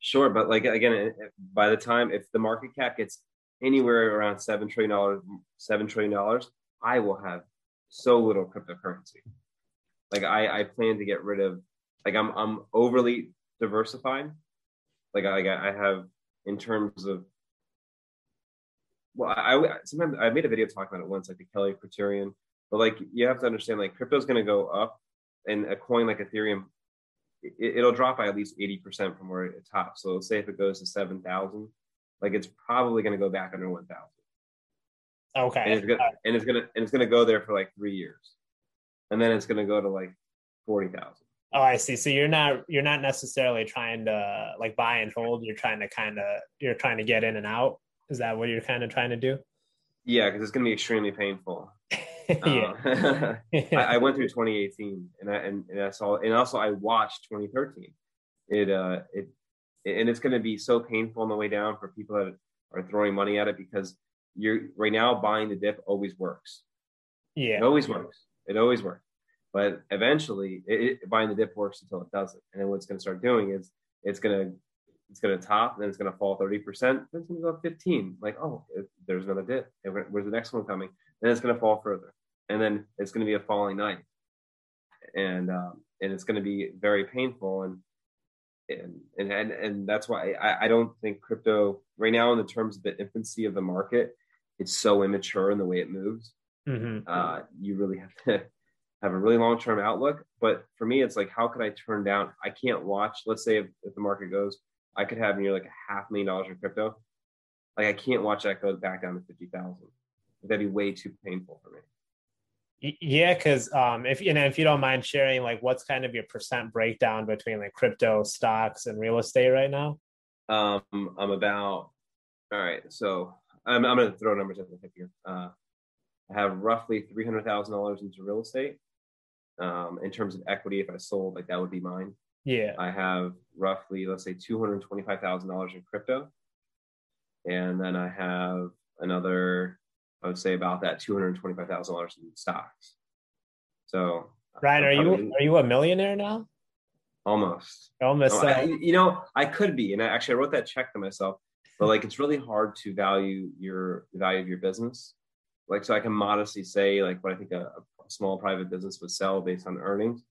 Sure. But like, again, by the time, if the market cap gets anywhere around $7 trillion, I will have so little cryptocurrency. Like I plan to get rid of, like I'm overly diversified. Like I have in terms of, well, sometimes I made a video talking about it once, like the Kelly criterion, but like, you have to understand, like crypto's going to go up, and a coin like Ethereum, it'll drop by at least 80% from where it tops. So let's say if it goes to 7,000, like it's probably going to go back under 1,000. Okay. And it's going to go there for like 3 years, and then it's going to go to like 40,000. Oh, I see. So you're not necessarily trying to like buy and hold. You're trying to get in and out. Is that what you're kind of trying to do? Yeah, because it's going to be extremely painful. Yeah. I went through 2018, and I saw, and also I watched 2013. And it's going to be so painful on the way down for people that are throwing money at it, because you're right now buying the dip always works. Yeah, it always works. But eventually, buying the dip works until it doesn't. And then what's going to start doing is it's going to top, and then it's going to fall 30%. Then it's going to go 15. Like, oh, there's another dip. Where's the next one coming? Then it's going to fall further, and then it's going to be a falling knife, and it's going to be very painful. And that's why I don't think crypto right now, in the terms of the infancy of the market, it's so immature in the way it moves. Mm-hmm. You really have to have a really long-term outlook. But for me, it's like, how could I turn down? I can't watch. Let's say if the market goes, I could have near like $500,000 in crypto. Like I can't watch that go back down to 50,000. That'd be way too painful for me. Yeah, because if you don't mind sharing, like what's kind of your percent breakdown between like crypto, stocks, and real estate right now? I'm going to throw numbers at the hip here. I have roughly $300,000 into real estate. In terms of equity, if I sold, like that would be mine. Yeah. I have roughly, let's say $225,000 in crypto. And then I have another, I would say about that $225,000 in stocks. So, Ryan, are you a millionaire now? Almost. No, I could be, and I wrote that check to myself. But like, it's really hard to value the value of your business. Like, so I can modestly say like what I think a small private business would sell based on earnings.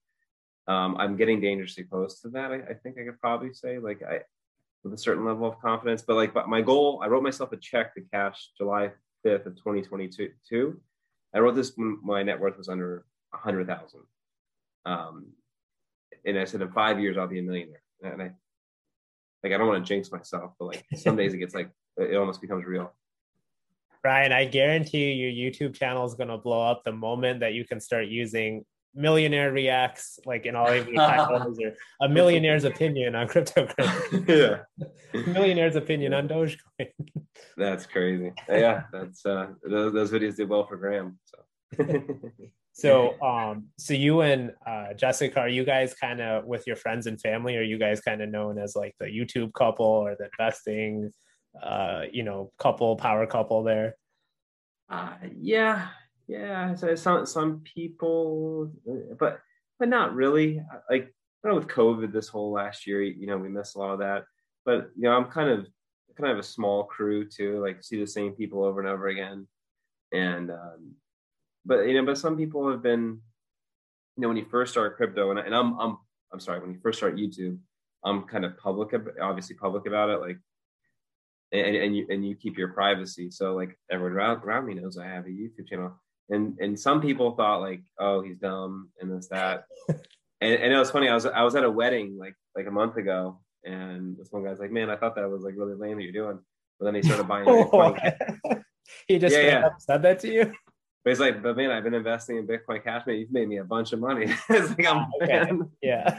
I'm getting dangerously close to that. I think I could probably say with a certain level of confidence. But like, my goal, I wrote myself a check to cash July 5th of 2022. I wrote this when my net worth was under 100,000, and I said in 5 years I'll be a millionaire. And I don't want to jinx myself, but like some days it gets like it almost becomes real. Ryan, I guarantee you, your YouTube channel is going to blow up the moment that you can start using Millionaire Reacts, like in all of your titles, or a millionaire's opinion on cryptocurrency. Yeah, millionaire's opinion on Dogecoin. That's crazy. Yeah, that's those videos did well for Graham. So So, so you and Jessica, are you guys kind of with your friends and family? Are you guys kind of known as like the YouTube couple or the investing, you know, couple, power couple there? Yeah. So some people, but not really. Like, I don't know, with COVID this whole last year, you know, we missed a lot of that. But you know, I'm kind of a small crew too. Like, see the same people over and over again, and. But you know, but some people have been, you know, when you first start crypto, and I'm sorry, when you first start YouTube, I'm kind of public about it, like, and you keep your privacy, so like everyone around me knows I have a YouTube channel, and some people thought like, oh, he's dumb and this that, and it was funny, I was at a wedding like a month ago, and this one guy's like, man, I thought that was like really lame that you're doing, but then they started buying. He just said that to you. But he's like, but man, I've been investing in Bitcoin Cash. Man, you've made me a bunch of money. It's like, I'm okay. Yeah.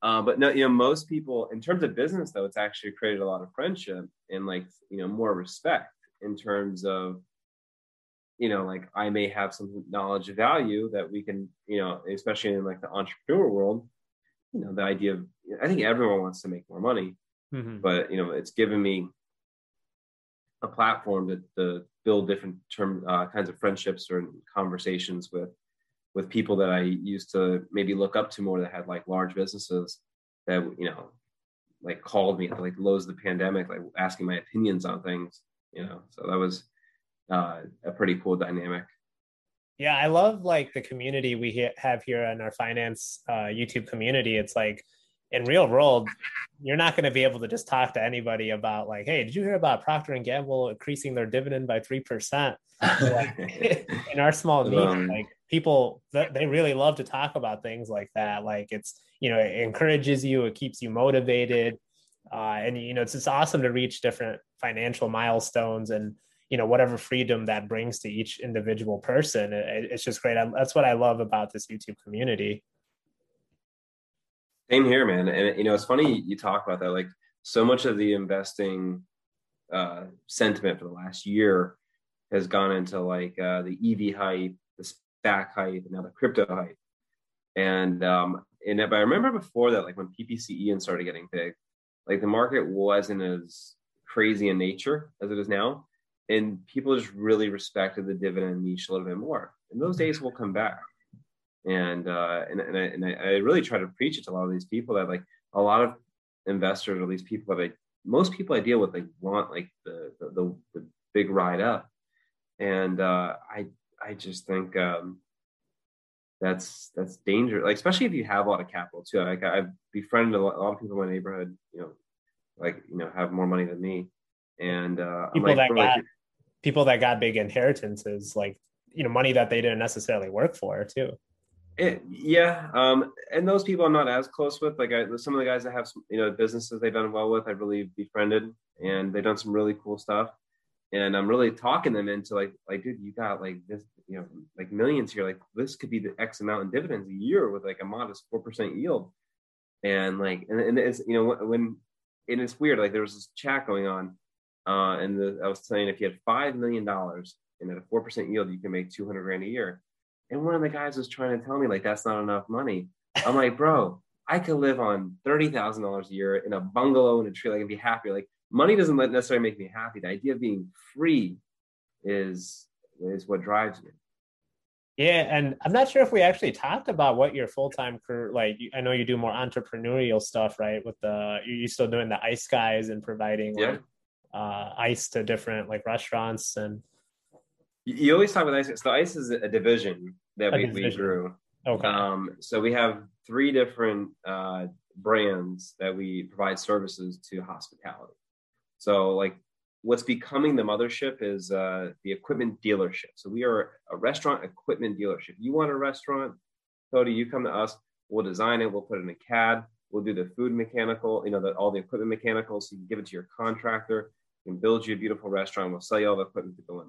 But no, you know, most people, in terms of business, though, it's actually created a lot of friendship and, like, you know, more respect in terms of, you know, like, I may have some knowledge of value that we can, you know, especially in like the entrepreneur world, you know, the idea of, I think everyone wants to make more money, but, you know, it's given me a platform to build different kinds of friendships or conversations with people that I used to maybe look up to more, that had like large businesses that, you know, like called me like lows of the pandemic, like asking my opinions on things, you know, so that was a pretty cool dynamic. Yeah. I love like the community we have here in our finance YouTube community. It's like, in real world, you're not going to be able to just talk to anybody about like, hey, did you hear about Procter & Gamble increasing their dividend by 3%? Like, in our small niche, like people, they really love to talk about things like that. Like it's, you know, it encourages you, it keeps you motivated. And, you know, it's just awesome to reach different financial milestones and, you know, whatever freedom that brings to each individual person. It's just great. That's what I love about this YouTube community. Same here, man. And, you know, it's funny you talk about that, like so much of the investing sentiment for the last year has gone into like the EV hype, the SPAC hype, and now the crypto hype. And I remember before that, like when PPCE started getting big, like the market wasn't as crazy in nature as it is now. And people just really respected the dividend niche a little bit more. And those days will come back. And I really try to preach it to a lot of these people that like a lot of investors, or these people that most people I deal with, they want like the big ride up. And I just think that's dangerous, like especially if you have a lot of capital too. Like I've befriended a lot of people in my neighborhood, you know, like, you know, have more money than me, and people that got big inheritances, like, you know, money that they didn't necessarily work for too. And those people I'm not as close with. Like some of the guys that have some, you know, businesses they've done well with, I've really befriended, and they've done some really cool stuff. And I'm really talking them into like, dude, you got like this, you know, like millions here. Like this could be the X amount in dividends a year with like a modest 4% yield. And like, and it's, you know, when, and it's weird, like there was this chat going on, and I was saying if you had $5 million and at a 4% yield, you can make $200,000 a year. And one of the guys was trying to tell me like, that's not enough money. I'm like, bro, I could live on $30,000 a year in a bungalow in a tree, like, and be happy. Like money doesn't necessarily make me happy. The idea of being free is what drives me. Yeah. And I'm not sure if we actually talked about what your full-time career, like, I know you do more entrepreneurial stuff, right? With you're still doing the ice guys and providing like, ice to different like restaurants and. You always talk about ICE. So ICE is a division that we grew. Okay. So we have three different brands that we provide services to hospitality. So like what's becoming the mothership is the equipment dealership. So we are a restaurant equipment dealership. You want a restaurant, Cody, you come to us, we'll design it, we'll put it in a CAD, we'll do the food mechanical, you know, all the equipment mechanical. So you can give it to your contractor, you can build you a beautiful restaurant, we'll sell you all the equipment to go in.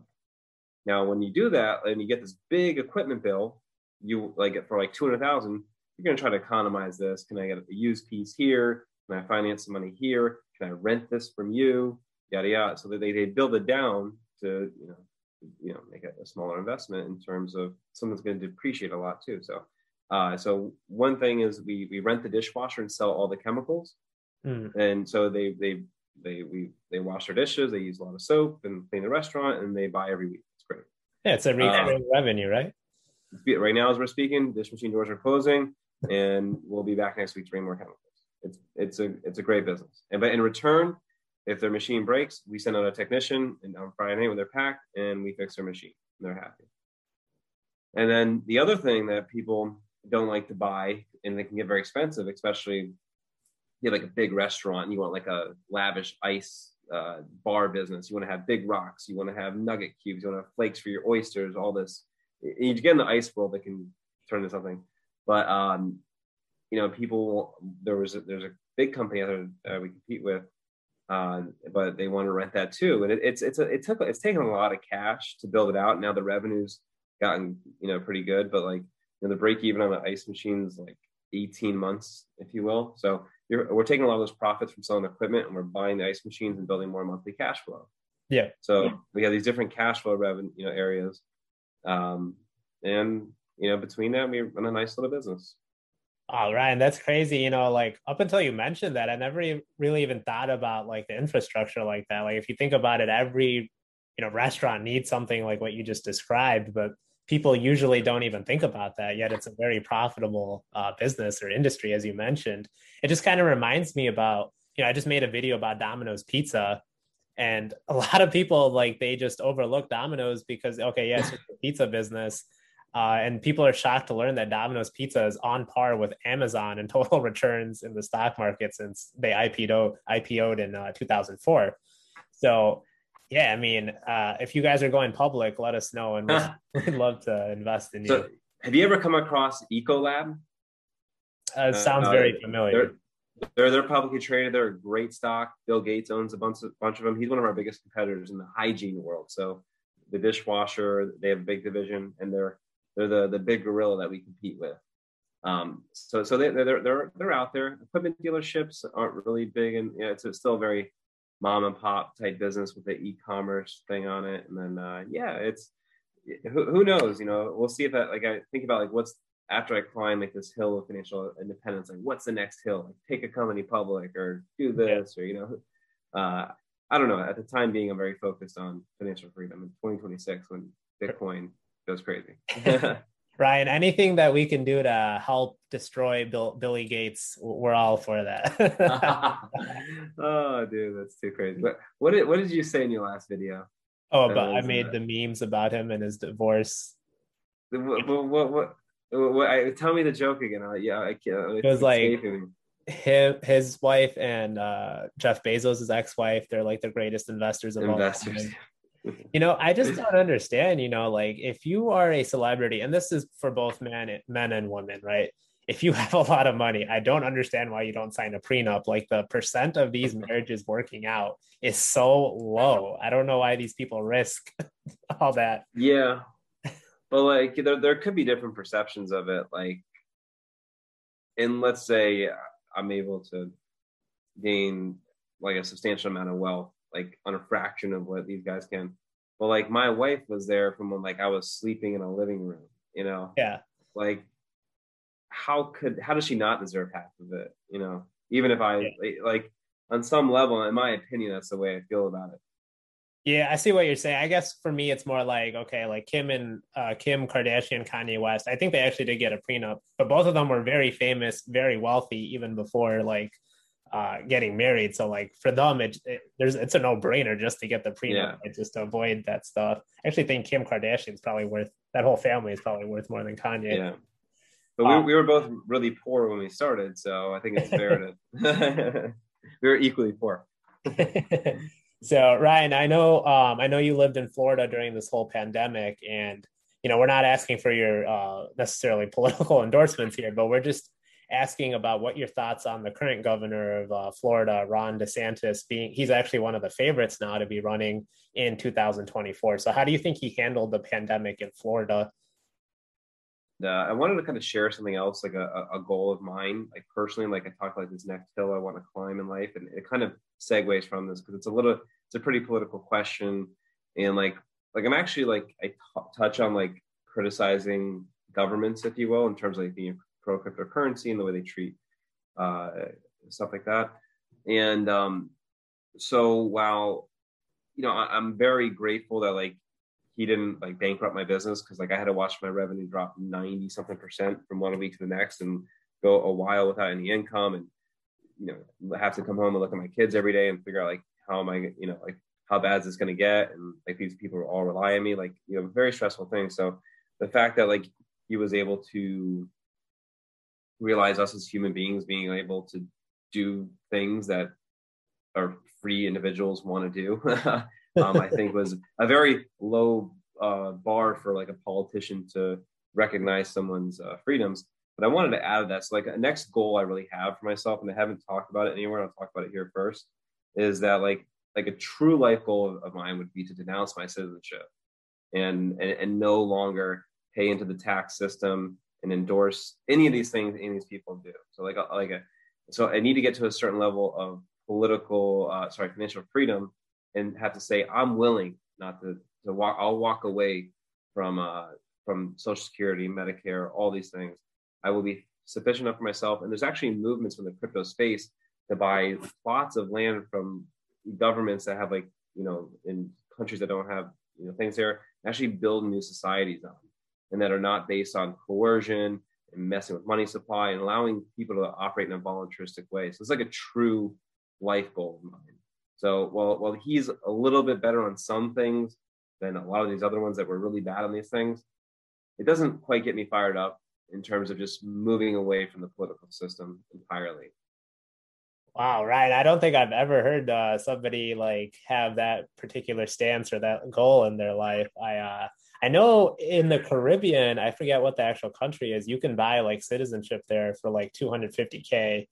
Now, when you do that and you get this big equipment bill, you like it for like $200,000, you're going to try to economize this. Can I get a used piece here? Can I finance some money here? Can I rent this from you? Yada, yada. So that they build it down to, you know, you know, make a smaller investment in terms of something's going to depreciate a lot too. So, so one thing is we rent the dishwasher and sell all the chemicals. And so they wash their dishes. They use a lot of soap and clean the restaurant, and they buy every week. It's great. Yeah, it's a recurring revenue, right? Right now, as we're speaking, dish machine doors are closing, and we'll be back next week to bring more chemicals. It's a great business. And but in return, if their machine breaks, we send out a technician and on Friday night when they're packed, and we fix their machine. And they're happy. And then the other thing that people don't like to buy, and they can get very expensive, especially you have like a big restaurant and you want like a lavish ice bar business. You want to have big rocks. You want to have nugget cubes. You want to have flakes for your oysters, all this. You get in the ice world that can turn into something. But, you know, people, there's a big company out there we compete with, but they want to rent that too. And it's taken a lot of cash to build it out. Now the revenue's gotten, you know, pretty good, but like, you know, the break even on the ice machine's like 18 months, if you will. So we're taking a lot of those profits from selling equipment, and we're buying the ice machines and building more monthly cash flow. Yeah. So we have these different cash flow revenue, you know, areas. And, you know, between that, we run a nice little business. Oh, Ryan, that's crazy. You know, like up until you mentioned that, I never really even thought about like the infrastructure like that. Like if you think about it, every, you know, restaurant needs something like what you just described, but people usually don't even think about that, yet it's a very profitable business or industry, as you mentioned. It just kind of reminds me about, you know, I just made a video about Domino's Pizza, and a lot of people, like, they just overlook Domino's because, okay, yes, it's a pizza business. And people are shocked to learn that Domino's Pizza is on par with Amazon in total returns in the stock market since they IPO'd in 2004. So, yeah, I mean, if you guys are going public, let us know, and we'd love to invest in you. So, have you ever come across Ecolab? Sounds very familiar. They're publicly traded. They're a great stock. Bill Gates owns a bunch of them. He's one of our biggest competitors in the hygiene world. So the dishwasher, they have a big division, and they're the big gorilla that we compete with. So they're out there. Equipment dealerships aren't really big, and you know, it's still very mom and pop type business with the e-commerce thing on it. And then, yeah, it's, who knows, you know, we'll see if that, like, I think about like what's after I climb like this hill of financial independence, like what's the next hill, like take a company public or do this, or, you know, I don't know, at the time being, I'm very focused on financial freedom in 2026 when Bitcoin goes crazy. Ryan, anything that we can do to help destroy Billy Gates, we're all for that. Oh, dude, that's too crazy. But what did you say in your last video? Oh, but I made the memes about him and his divorce. Tell me the joke again. It was like his wife and Jeff Bezos' ex-wife. They're like the greatest investors of all time. You know, I just don't understand, you know, like if you are a celebrity, and this is for both men and women, right? If you have a lot of money, I don't understand why you don't sign a prenup. Like the percent of these marriages working out is so low. I don't know why these people risk all that. Yeah. But like there could be different perceptions of it. Like, and let's say I'm able to gain like a substantial amount of wealth, like on a fraction of what these guys can. But like my wife was there from when like I was sleeping in a living room, you know? Yeah. Like how does she not deserve half of it? You know, even if I like on some level, in my opinion, that's the way I feel about it. Yeah, I see what you're saying. I guess for me, it's more like, okay, like Kim Kardashian, Kanye West, I think they actually did get a prenup, but both of them were very famous, very wealthy, even before like getting married. So like for them, it's a no-brainer just to get the prenup, just to avoid that stuff. I actually think Kim Kardashian's probably worth, that whole family is probably worth more than Kanye. Yeah, but we were both really poor when we started, so I think it's fair to we were equally poor. So Ryan, I know you lived in Florida during this whole pandemic, and you know, we're not asking for your necessarily political endorsements here, but we're just asking about what your thoughts on the current governor of Florida, Ron DeSantis, he's actually one of the favorites now to be running in 2024. So how do you think he handled the pandemic in Florida? I wanted to kind of share something else, like a goal of mine, like personally, like I talked about this next hill I want to climb in life, and it kind of segues from this because it's a pretty political question. And like like I'm actually like, I touch on like criticizing governments, if you will, in terms of like being pro cryptocurrency and the way they treat stuff like that. And so while, you know, I'm very grateful that like he didn't like bankrupt my business, because like I had to watch my revenue drop 90 something percent from one week to the next and go a while without any income, and, you know, have to come home and look at my kids every day and figure out like, how am I, you know, like how bad is this going to get? And like, these people all rely on me, like, you know, very stressful thing. So the fact that like he was able to realize us as human beings being able to do things that our free individuals want to do, I think was a very low bar for like a politician to recognize someone's freedoms. But I wanted to add that. So like a next goal I really have for myself, and I haven't talked about it anywhere, I'll talk about it here first, is that like a true life goal of mine would be to denounce my citizenship and no longer pay into the tax system and endorse any of these things any of these people do. So so I need to get to a certain level of financial freedom, and have to say, I'm willing not to walk, I'll walk away from Social Security, Medicare, all these things. I will be sufficient enough for myself. And there's actually movements in the crypto space to buy plots of land from governments that have like, you know, in countries that don't have, you know, things there, actually build new societies on, and that are not based on coercion and messing with money supply and allowing people to operate in a voluntaristic way. So it's like a true life goal of mine. So while he's a little bit better on some things than a lot of these other ones that were really bad on these things, it doesn't quite get me fired up in terms of just moving away from the political system entirely. Wow, Ryan, I don't think I've ever heard somebody like have that particular stance or that goal in their life. I know in the Caribbean, I forget what the actual country is, you can buy like citizenship there for like $250K.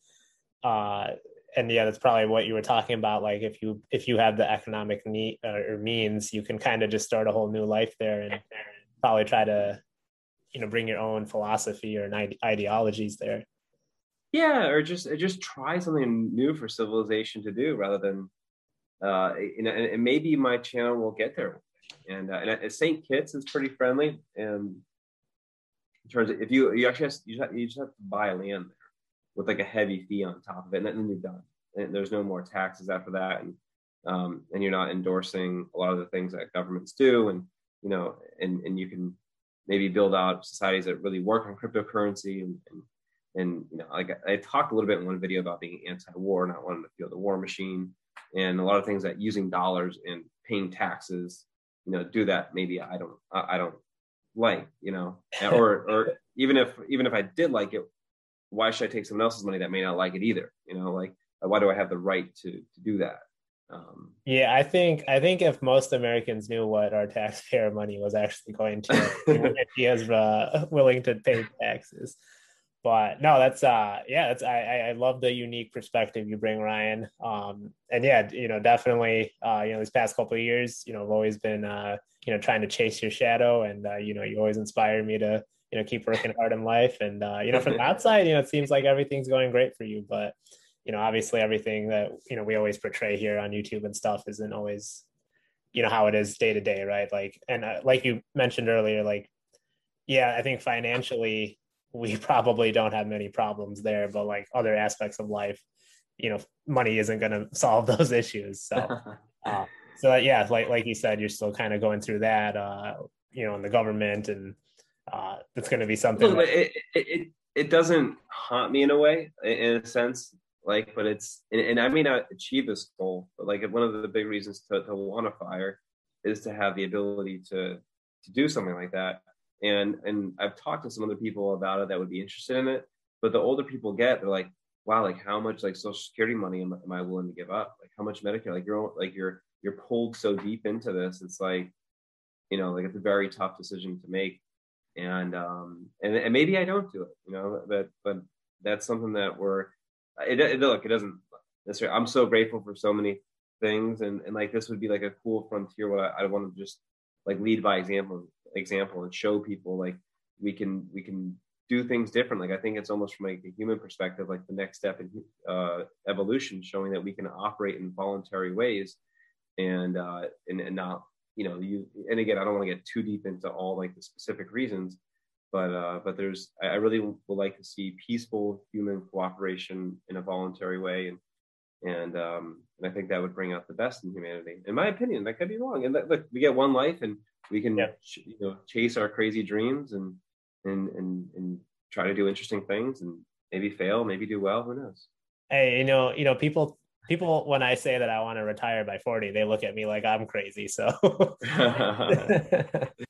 And yeah, that's probably what you were talking about. Like if you have the economic need or means, you can kind of just start a whole new life there and probably try to, you know, bring your own philosophy or ideologies there. Yeah, or just try something new for civilization to do, rather than, you know, and maybe my channel will get there. And St. Kitts is pretty friendly, and in terms of if you actually you just have to buy land there with like a heavy fee on top of it, and then you're done. And there's no more taxes after that, and you're not endorsing a lot of the things that governments do, and you know, and you can maybe build out societies that really work on cryptocurrency and you know, like I talked a little bit in one video about being anti-war, not wanting to feel the war machine, and a lot of things that using dollars and paying taxes, you know, do that. Maybe I don't like, you know, or even if I did like it, why should I take someone else's money that may not like it either? You know, like why do I have the right to do that? Yeah, I think if most Americans knew what our taxpayer money was actually going to, if he is willing to pay taxes. But no, that's I love the unique perspective you bring, Ryan. And yeah, you know, definitely, you know, these past couple of years, you know, I've always been, you know, trying to chase your shadow, and you know, you always inspire me to, you know, keep working hard in life. And you know, from the outside, you know, it seems like everything's going great for you, but you know, obviously everything that, you know, we always portray here on YouTube and stuff isn't always, you know, how it is day to day, right? Like, and like you mentioned earlier, like, yeah, I think financially we probably don't have many problems there, but like other aspects of life, you know, money isn't going to solve those issues. So, so yeah, like you said, you're still kind of going through that, you know, in the government, and that's going to be something. Look, it doesn't haunt me in a way, in a sense. Like, but it's, and I may not achieve this goal, but like one of the big reasons to want a fire is to have the ability to do something like that. And I've talked to some other people about it that would be interested in it, but the older people get, they're like, wow, like how much like Social Security money am I willing to give up? Like how much Medicare, like you're pulled so deep into this. It's like, you know, like it's a very tough decision to make. And maybe I don't do it, you know, but that's something that it doesn't necessarily. I'm so grateful for so many things, and like this would be like a cool frontier where I want to just like lead by example and show people like we can do things different. Like I think it's almost from like the human perspective, like the next step in evolution, showing that we can operate in voluntary ways and not you know, and again, I don't want to get too deep into all like the specific reasons, but there's, I really would like to see peaceful human cooperation in a voluntary way. And I think that would bring out the best in humanity. In my opinion, that could be wrong. And look, we get one life, and we can chase our crazy dreams and try to do interesting things, and maybe fail, maybe do well. Who knows? Hey, you know, people, when I say that I want to retire by 40, they look at me like I'm crazy. So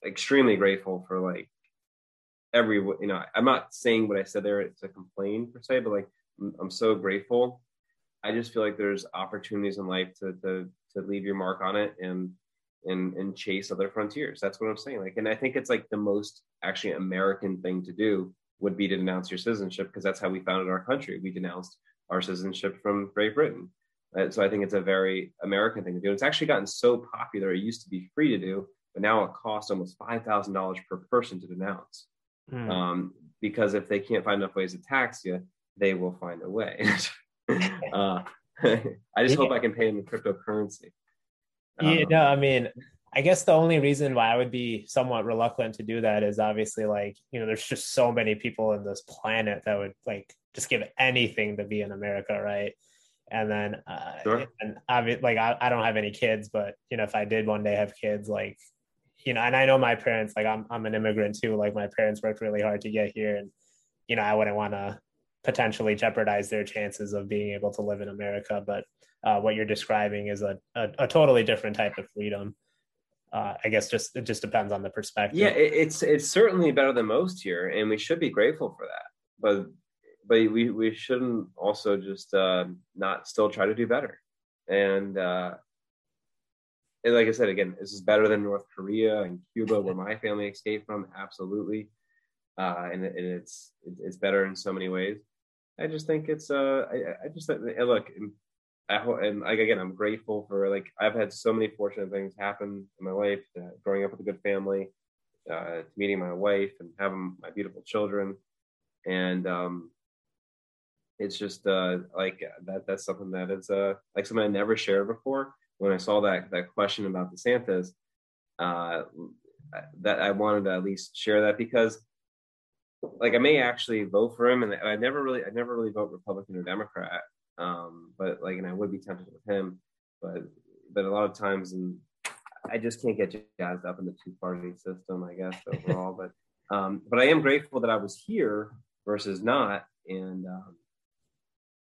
extremely grateful for like every, you know, I'm not saying what I said there to complain per se, but like, I'm so grateful. I just feel like there's opportunities in life to leave your mark on it and chase other frontiers. That's what I'm saying. Like, and I think it's like the most actually American thing to do would be to denounce your citizenship, because that's how we founded our country. We denounced our citizenship from Great Britain. So I think it's a very American thing to do. It's actually gotten so popular. It used to be free to do, but now it costs almost $5,000 per person to denounce. Because if they can't find enough ways to tax you, they will find a way. I just hope I can pay them in cryptocurrency. I mean, I guess the only reason why I would be somewhat reluctant to do that is obviously like, you know, there's just so many people on this planet that would like just give anything to be in America, right? And then, sure. And I don't have any kids, but you know, if I did one day have kids, like, you know, and I know my parents, like I'm an immigrant too. Like my parents worked really hard to get here, and you know, I wouldn't want to potentially jeopardize their chances of being able to live in America. But what you're describing is a totally different type of freedom. I guess it just depends on the perspective. Yeah, it's certainly better than most here, and we should be grateful for that. But we shouldn't also just not still try to do better. And like I said, again, this is better than North Korea and Cuba, where my family escaped from. Absolutely. And it's better in so many ways. I just think it's I'm grateful for, like, I've had so many fortunate things happen in my life, growing up with a good family, meeting my wife and having my beautiful children. And it's just like that's something that is like something I never shared before. When I saw that question about DeSantis, that I wanted to at least share that, because like I may actually vote for him, and I never really vote Republican or Democrat, but like, and I would be tempted with him, but a lot of times, and I just can't get jazzed up in the two-party system, I guess, overall. But I am grateful that I was here versus not, and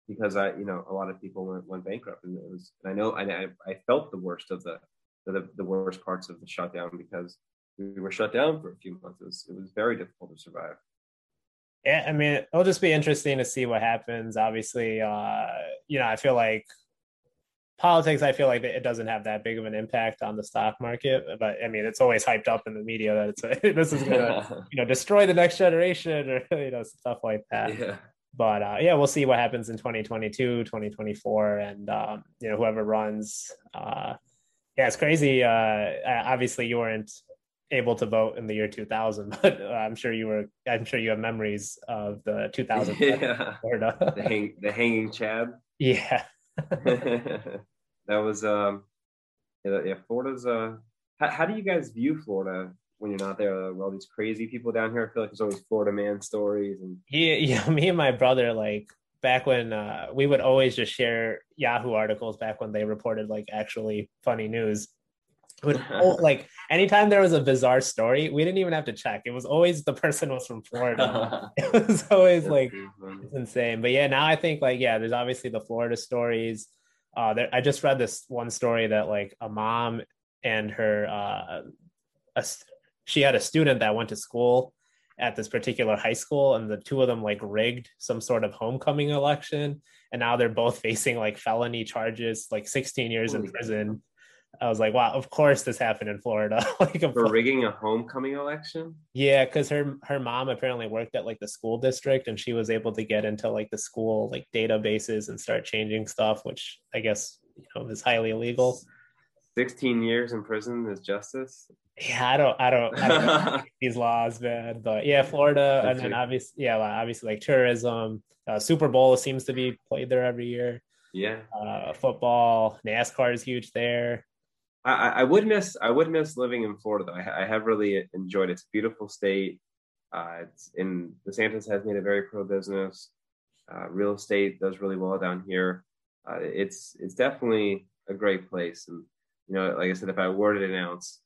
because I, you know, a lot of people went bankrupt, and it was, and I know, and I felt the worst of the worst parts of the shutdown, because we were shut down for a few months. It was very difficult to survive. Yeah, I mean, it'll just be interesting to see what happens. Obviously, you know, I feel like politics, it doesn't have that big of an impact on the stock market. But I mean, it's always hyped up in the media that this is going to, you know, destroy the next generation, or, you know, stuff like that. Yeah. But yeah, we'll see what happens in 2022, 2024. And, you know, whoever runs. Yeah, it's crazy. Obviously, you weren't able to vote in the year 2000, but I'm sure you have memories of the 2000 Florida. the hanging chad. Yeah. That was Florida's how do you guys view Florida when you're not there? All these crazy people down here, I feel like there's always Florida man stories. And yeah, me and my brother, like back when we would always just share Yahoo articles back when they reported like actually funny news. Would like anytime there was a bizarre story, we didn't even have to check. It was always the person was from Florida. It was always like it's insane. But yeah, now I think like, yeah, there's obviously the Florida stories. I just read this one story that like a mom and her she had a student that went to school at this particular high school, and the two of them like rigged some sort of homecoming election, and now they're both facing like felony charges, like 16 years in prison. God. I was like, wow, of course this happened in Florida. Like for rigging a homecoming election? Yeah, because her mom apparently worked at like the school district, and she was able to get into like the school like databases and start changing stuff, which I guess, you know, is highly illegal. 16 years in prison is justice? Yeah, I don't know these laws, man. But yeah, Florida. That's, and then obviously like tourism. Super Bowl seems to be played there every year. Yeah. Football, NASCAR is huge there. I would miss living in Florida. I have really enjoyed it. It's a beautiful state. It's in DeSantis has made it very pro-business. Real estate does really well down here. It's definitely a great place. And you know, like I said, if I were to announce,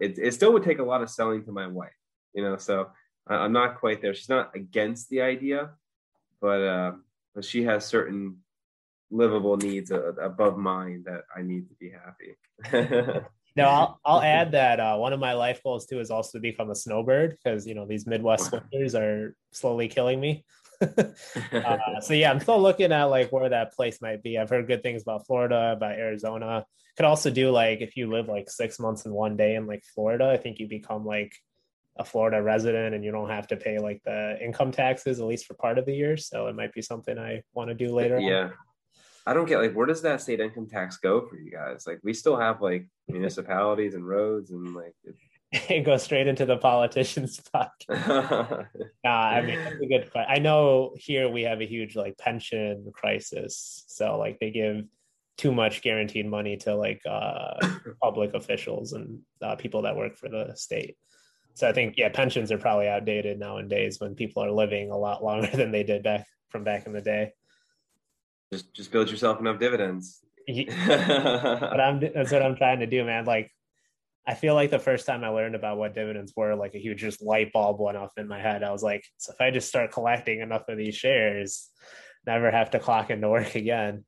it still would take a lot of selling to my wife. You know, so I'm not quite there. She's not against the idea, but she has certain livable needs above mine that I need to be happy. No, I'll add that one of my life goals too is also to become a snowbird, because you know these Midwest winters are slowly killing me. So yeah, I'm still looking at like where that place might be. I've heard good things about Florida, about Arizona. Could also do like if you live like 6 months and one day in like Florida, I think you become like a Florida resident and you don't have to pay like the income taxes, at least for part of the year. So it might be something I want to do later. Yeah. On. I don't get like, where does that state income tax go for you guys? Like we still have like municipalities and roads and like it goes straight into the politician's pocket. I mean, that's a good question. I know here we have a huge like pension crisis. So like they give too much guaranteed money to like public officials and people that work for the state. So I think, yeah, pensions are probably outdated nowadays when people are living a lot longer than they did back in the day. Just build yourself enough dividends. But that's what I'm trying to do, man. Like, I feel like the first time I learned about what dividends were, like a huge just light bulb went off in my head. I was like, so if I just start collecting enough of these shares, never have to clock into work again.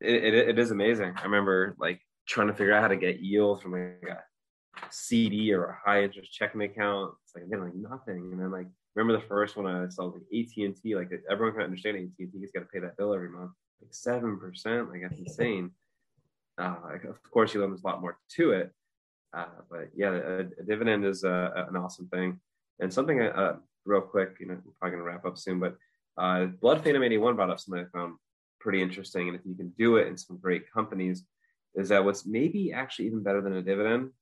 It is amazing. I remember like trying to figure out how to get yield from like a CD or a high interest checking account. It's like, again, like nothing. And then like, remember the first one I saw like AT&T, like everyone can understand AT&T, you just got to pay that bill every month, like 7%, like that's insane. Of course, you learn there's a lot more to it, but yeah, a dividend is an awesome thing. And something real quick, you know, we're probably gonna wrap up soon, but Blood Phantom 81 brought up something I found pretty interesting, and if you can do it in some great companies, is that what's maybe actually even better than a dividend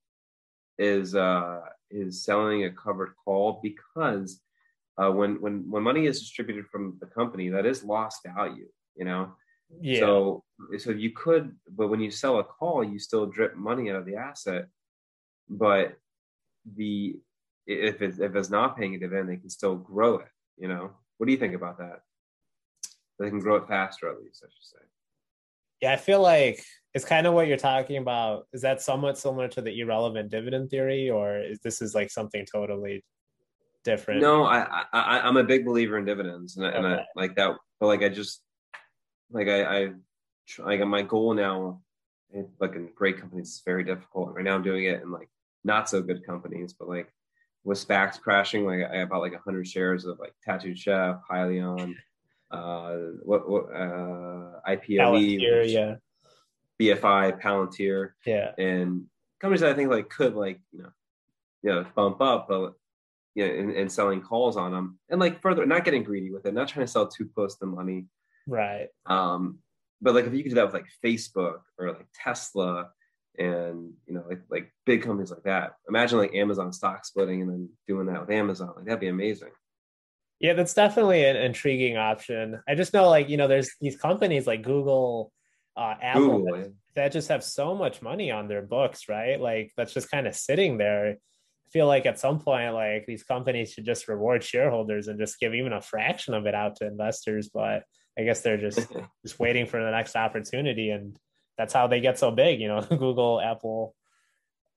is selling a covered call, because when money is distributed from the company, that is lost value, you know. Yeah. So you could, but when you sell a call, you still drip money out of the asset. But if it's not paying a dividend, they can still grow it. You know, what do you think about that? They can grow it faster, at least I should say. Yeah, I feel like it's kind of what you're talking about. Is that somewhat similar to the irrelevant dividend theory, or is this like something totally different? No, I'm a big believer in dividends, and I like that. But like my goal now, like in great companies, is very difficult. Right now I'm doing it in like not so good companies, but like with SPACs crashing, like I bought like 100 shares of like Tattooed Chef, Hyliion, IPOE, Palantir, yeah, BFI, Palantir, yeah, and companies that I think like could like you know bump up, but you know, and selling calls on them, and like further, not getting greedy with it, not trying to sell too close to money. Right. But like if you could do that with like Facebook or like Tesla and you know like big companies like that, imagine like Amazon stock splitting and then doing that with Amazon, like that'd be amazing. Yeah, that's definitely an intriguing option. I just know like, you know, there's these companies like Google, Apple Google, that just have so much money on their books, right? Like that's just kind of sitting there. I feel like at some point, like these companies should just reward shareholders and just give even a fraction of it out to investors, but I guess they're just waiting for the next opportunity, and that's how they get so big, you know, Google, Apple.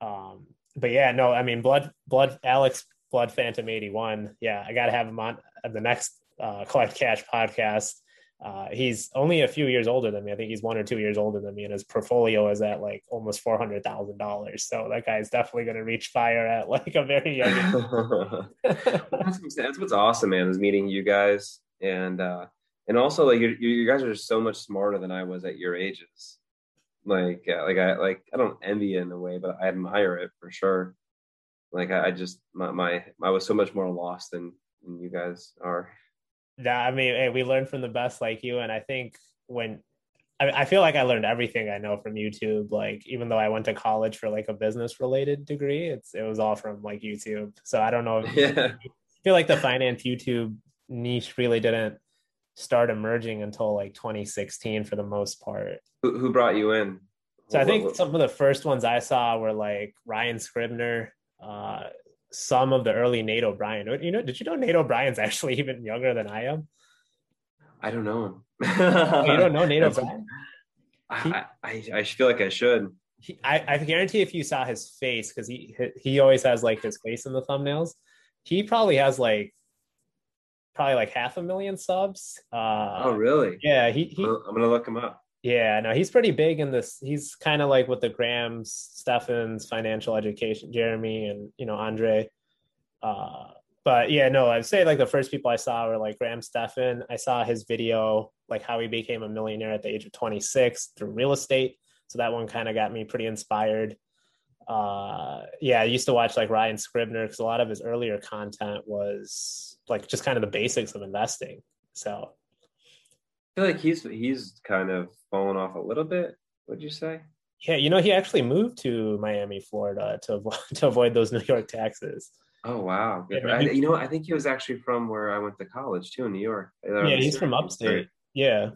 But yeah, no, I mean, Blood Phantom 81. Yeah, I got to have him on the next Collect Cash podcast. He's only a few years older than me. I think he's 1 or 2 years older than me, and his portfolio is at like almost $400,000. So that guy's definitely going to reach fire at like a very young age. That's what's awesome, man, is meeting you guys. And also, like you guys are just so much smarter than I was at your ages. I don't envy it in a way, but I admire it for sure. Like I was so much more lost than you guys are. Yeah, I mean, hey, we learned from the best, like you. And I think I feel like I learned everything I know from YouTube. Like even though I went to college for like a business related degree, it was all from like YouTube. So I don't know. I feel like the finance YouTube niche really didn't start emerging until like 2016 for the most part. Who brought you in? So I think some of the first ones I saw were like Ryan Scribner, some of the early Nate O'Brien. You know, did you know Nate O'Brien's actually even younger than I am? I don't know him. You don't know Nate O'Brien? I feel like I should. I guarantee if you saw his face, because he always has like his face in the thumbnails, he probably has like 500,000 subs. Oh, really? Yeah. I'm going to look him up. Yeah, no, he's pretty big in this. He's kind of like with the Graham Stephans, Financial Education, Jeremy, and, you know, Andre. But yeah, no, I'd say like the first people I saw were like Graham Stephan. I saw his video, like how he became a millionaire at the age of 26 through real estate. So that one kind of got me pretty inspired. Yeah, I used to watch like Ryan Scribner because a lot of his earlier content was like just kind of the basics of investing. So I feel like he's kind of fallen off a little bit, would you say? Yeah, you know, he actually moved to Miami, Florida to avoid those New York taxes. Oh, wow. Yeah, you know, I think he was actually from where I went to college, too, in New York. Yeah, he's from upstate. Yeah.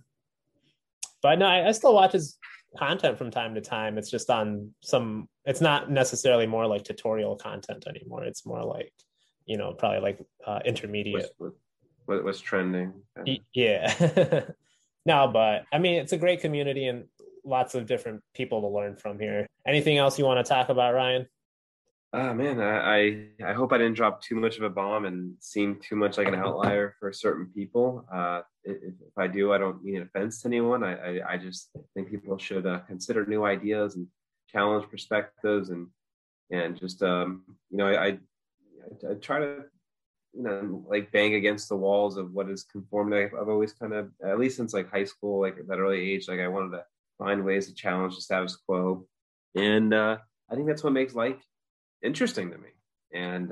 But no, I still watch his content from time to time. It's just on some, it's not necessarily more like tutorial content anymore. It's more like, you know, probably like intermediate. What's trending. Yeah. No, but I mean, it's a great community and lots of different people to learn from here. Anything else you want to talk about, Ryan? Oh, man, I hope I didn't drop too much of a bomb and seem too much like an outlier for certain people. If I do, I don't mean an offense to anyone. I just think people should consider new ideas and challenge perspectives and just, you know, I try to, you know, like bang against the walls of what is conformed. I've always kind of, at least since like high school, like at that early age, like I wanted to find ways to challenge the status quo. And I think that's what makes life interesting to me. And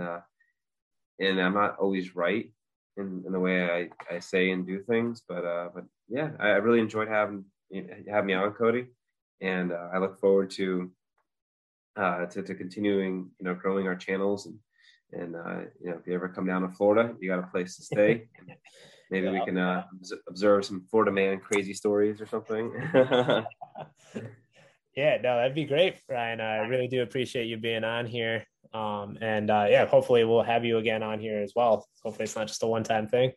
I'm not always right in the way I say and do things, but yeah, I really enjoyed having me on, Cody. And I look forward to continuing, you know, growing our channels and you know, if you ever come down to Florida, you got a place to stay. Maybe we can observe some Florida man crazy stories or something. Yeah, no, that'd be great, Ryan. I really do appreciate you being on here. And yeah, hopefully we'll have you again on here as well. Hopefully it's not just a one-time thing.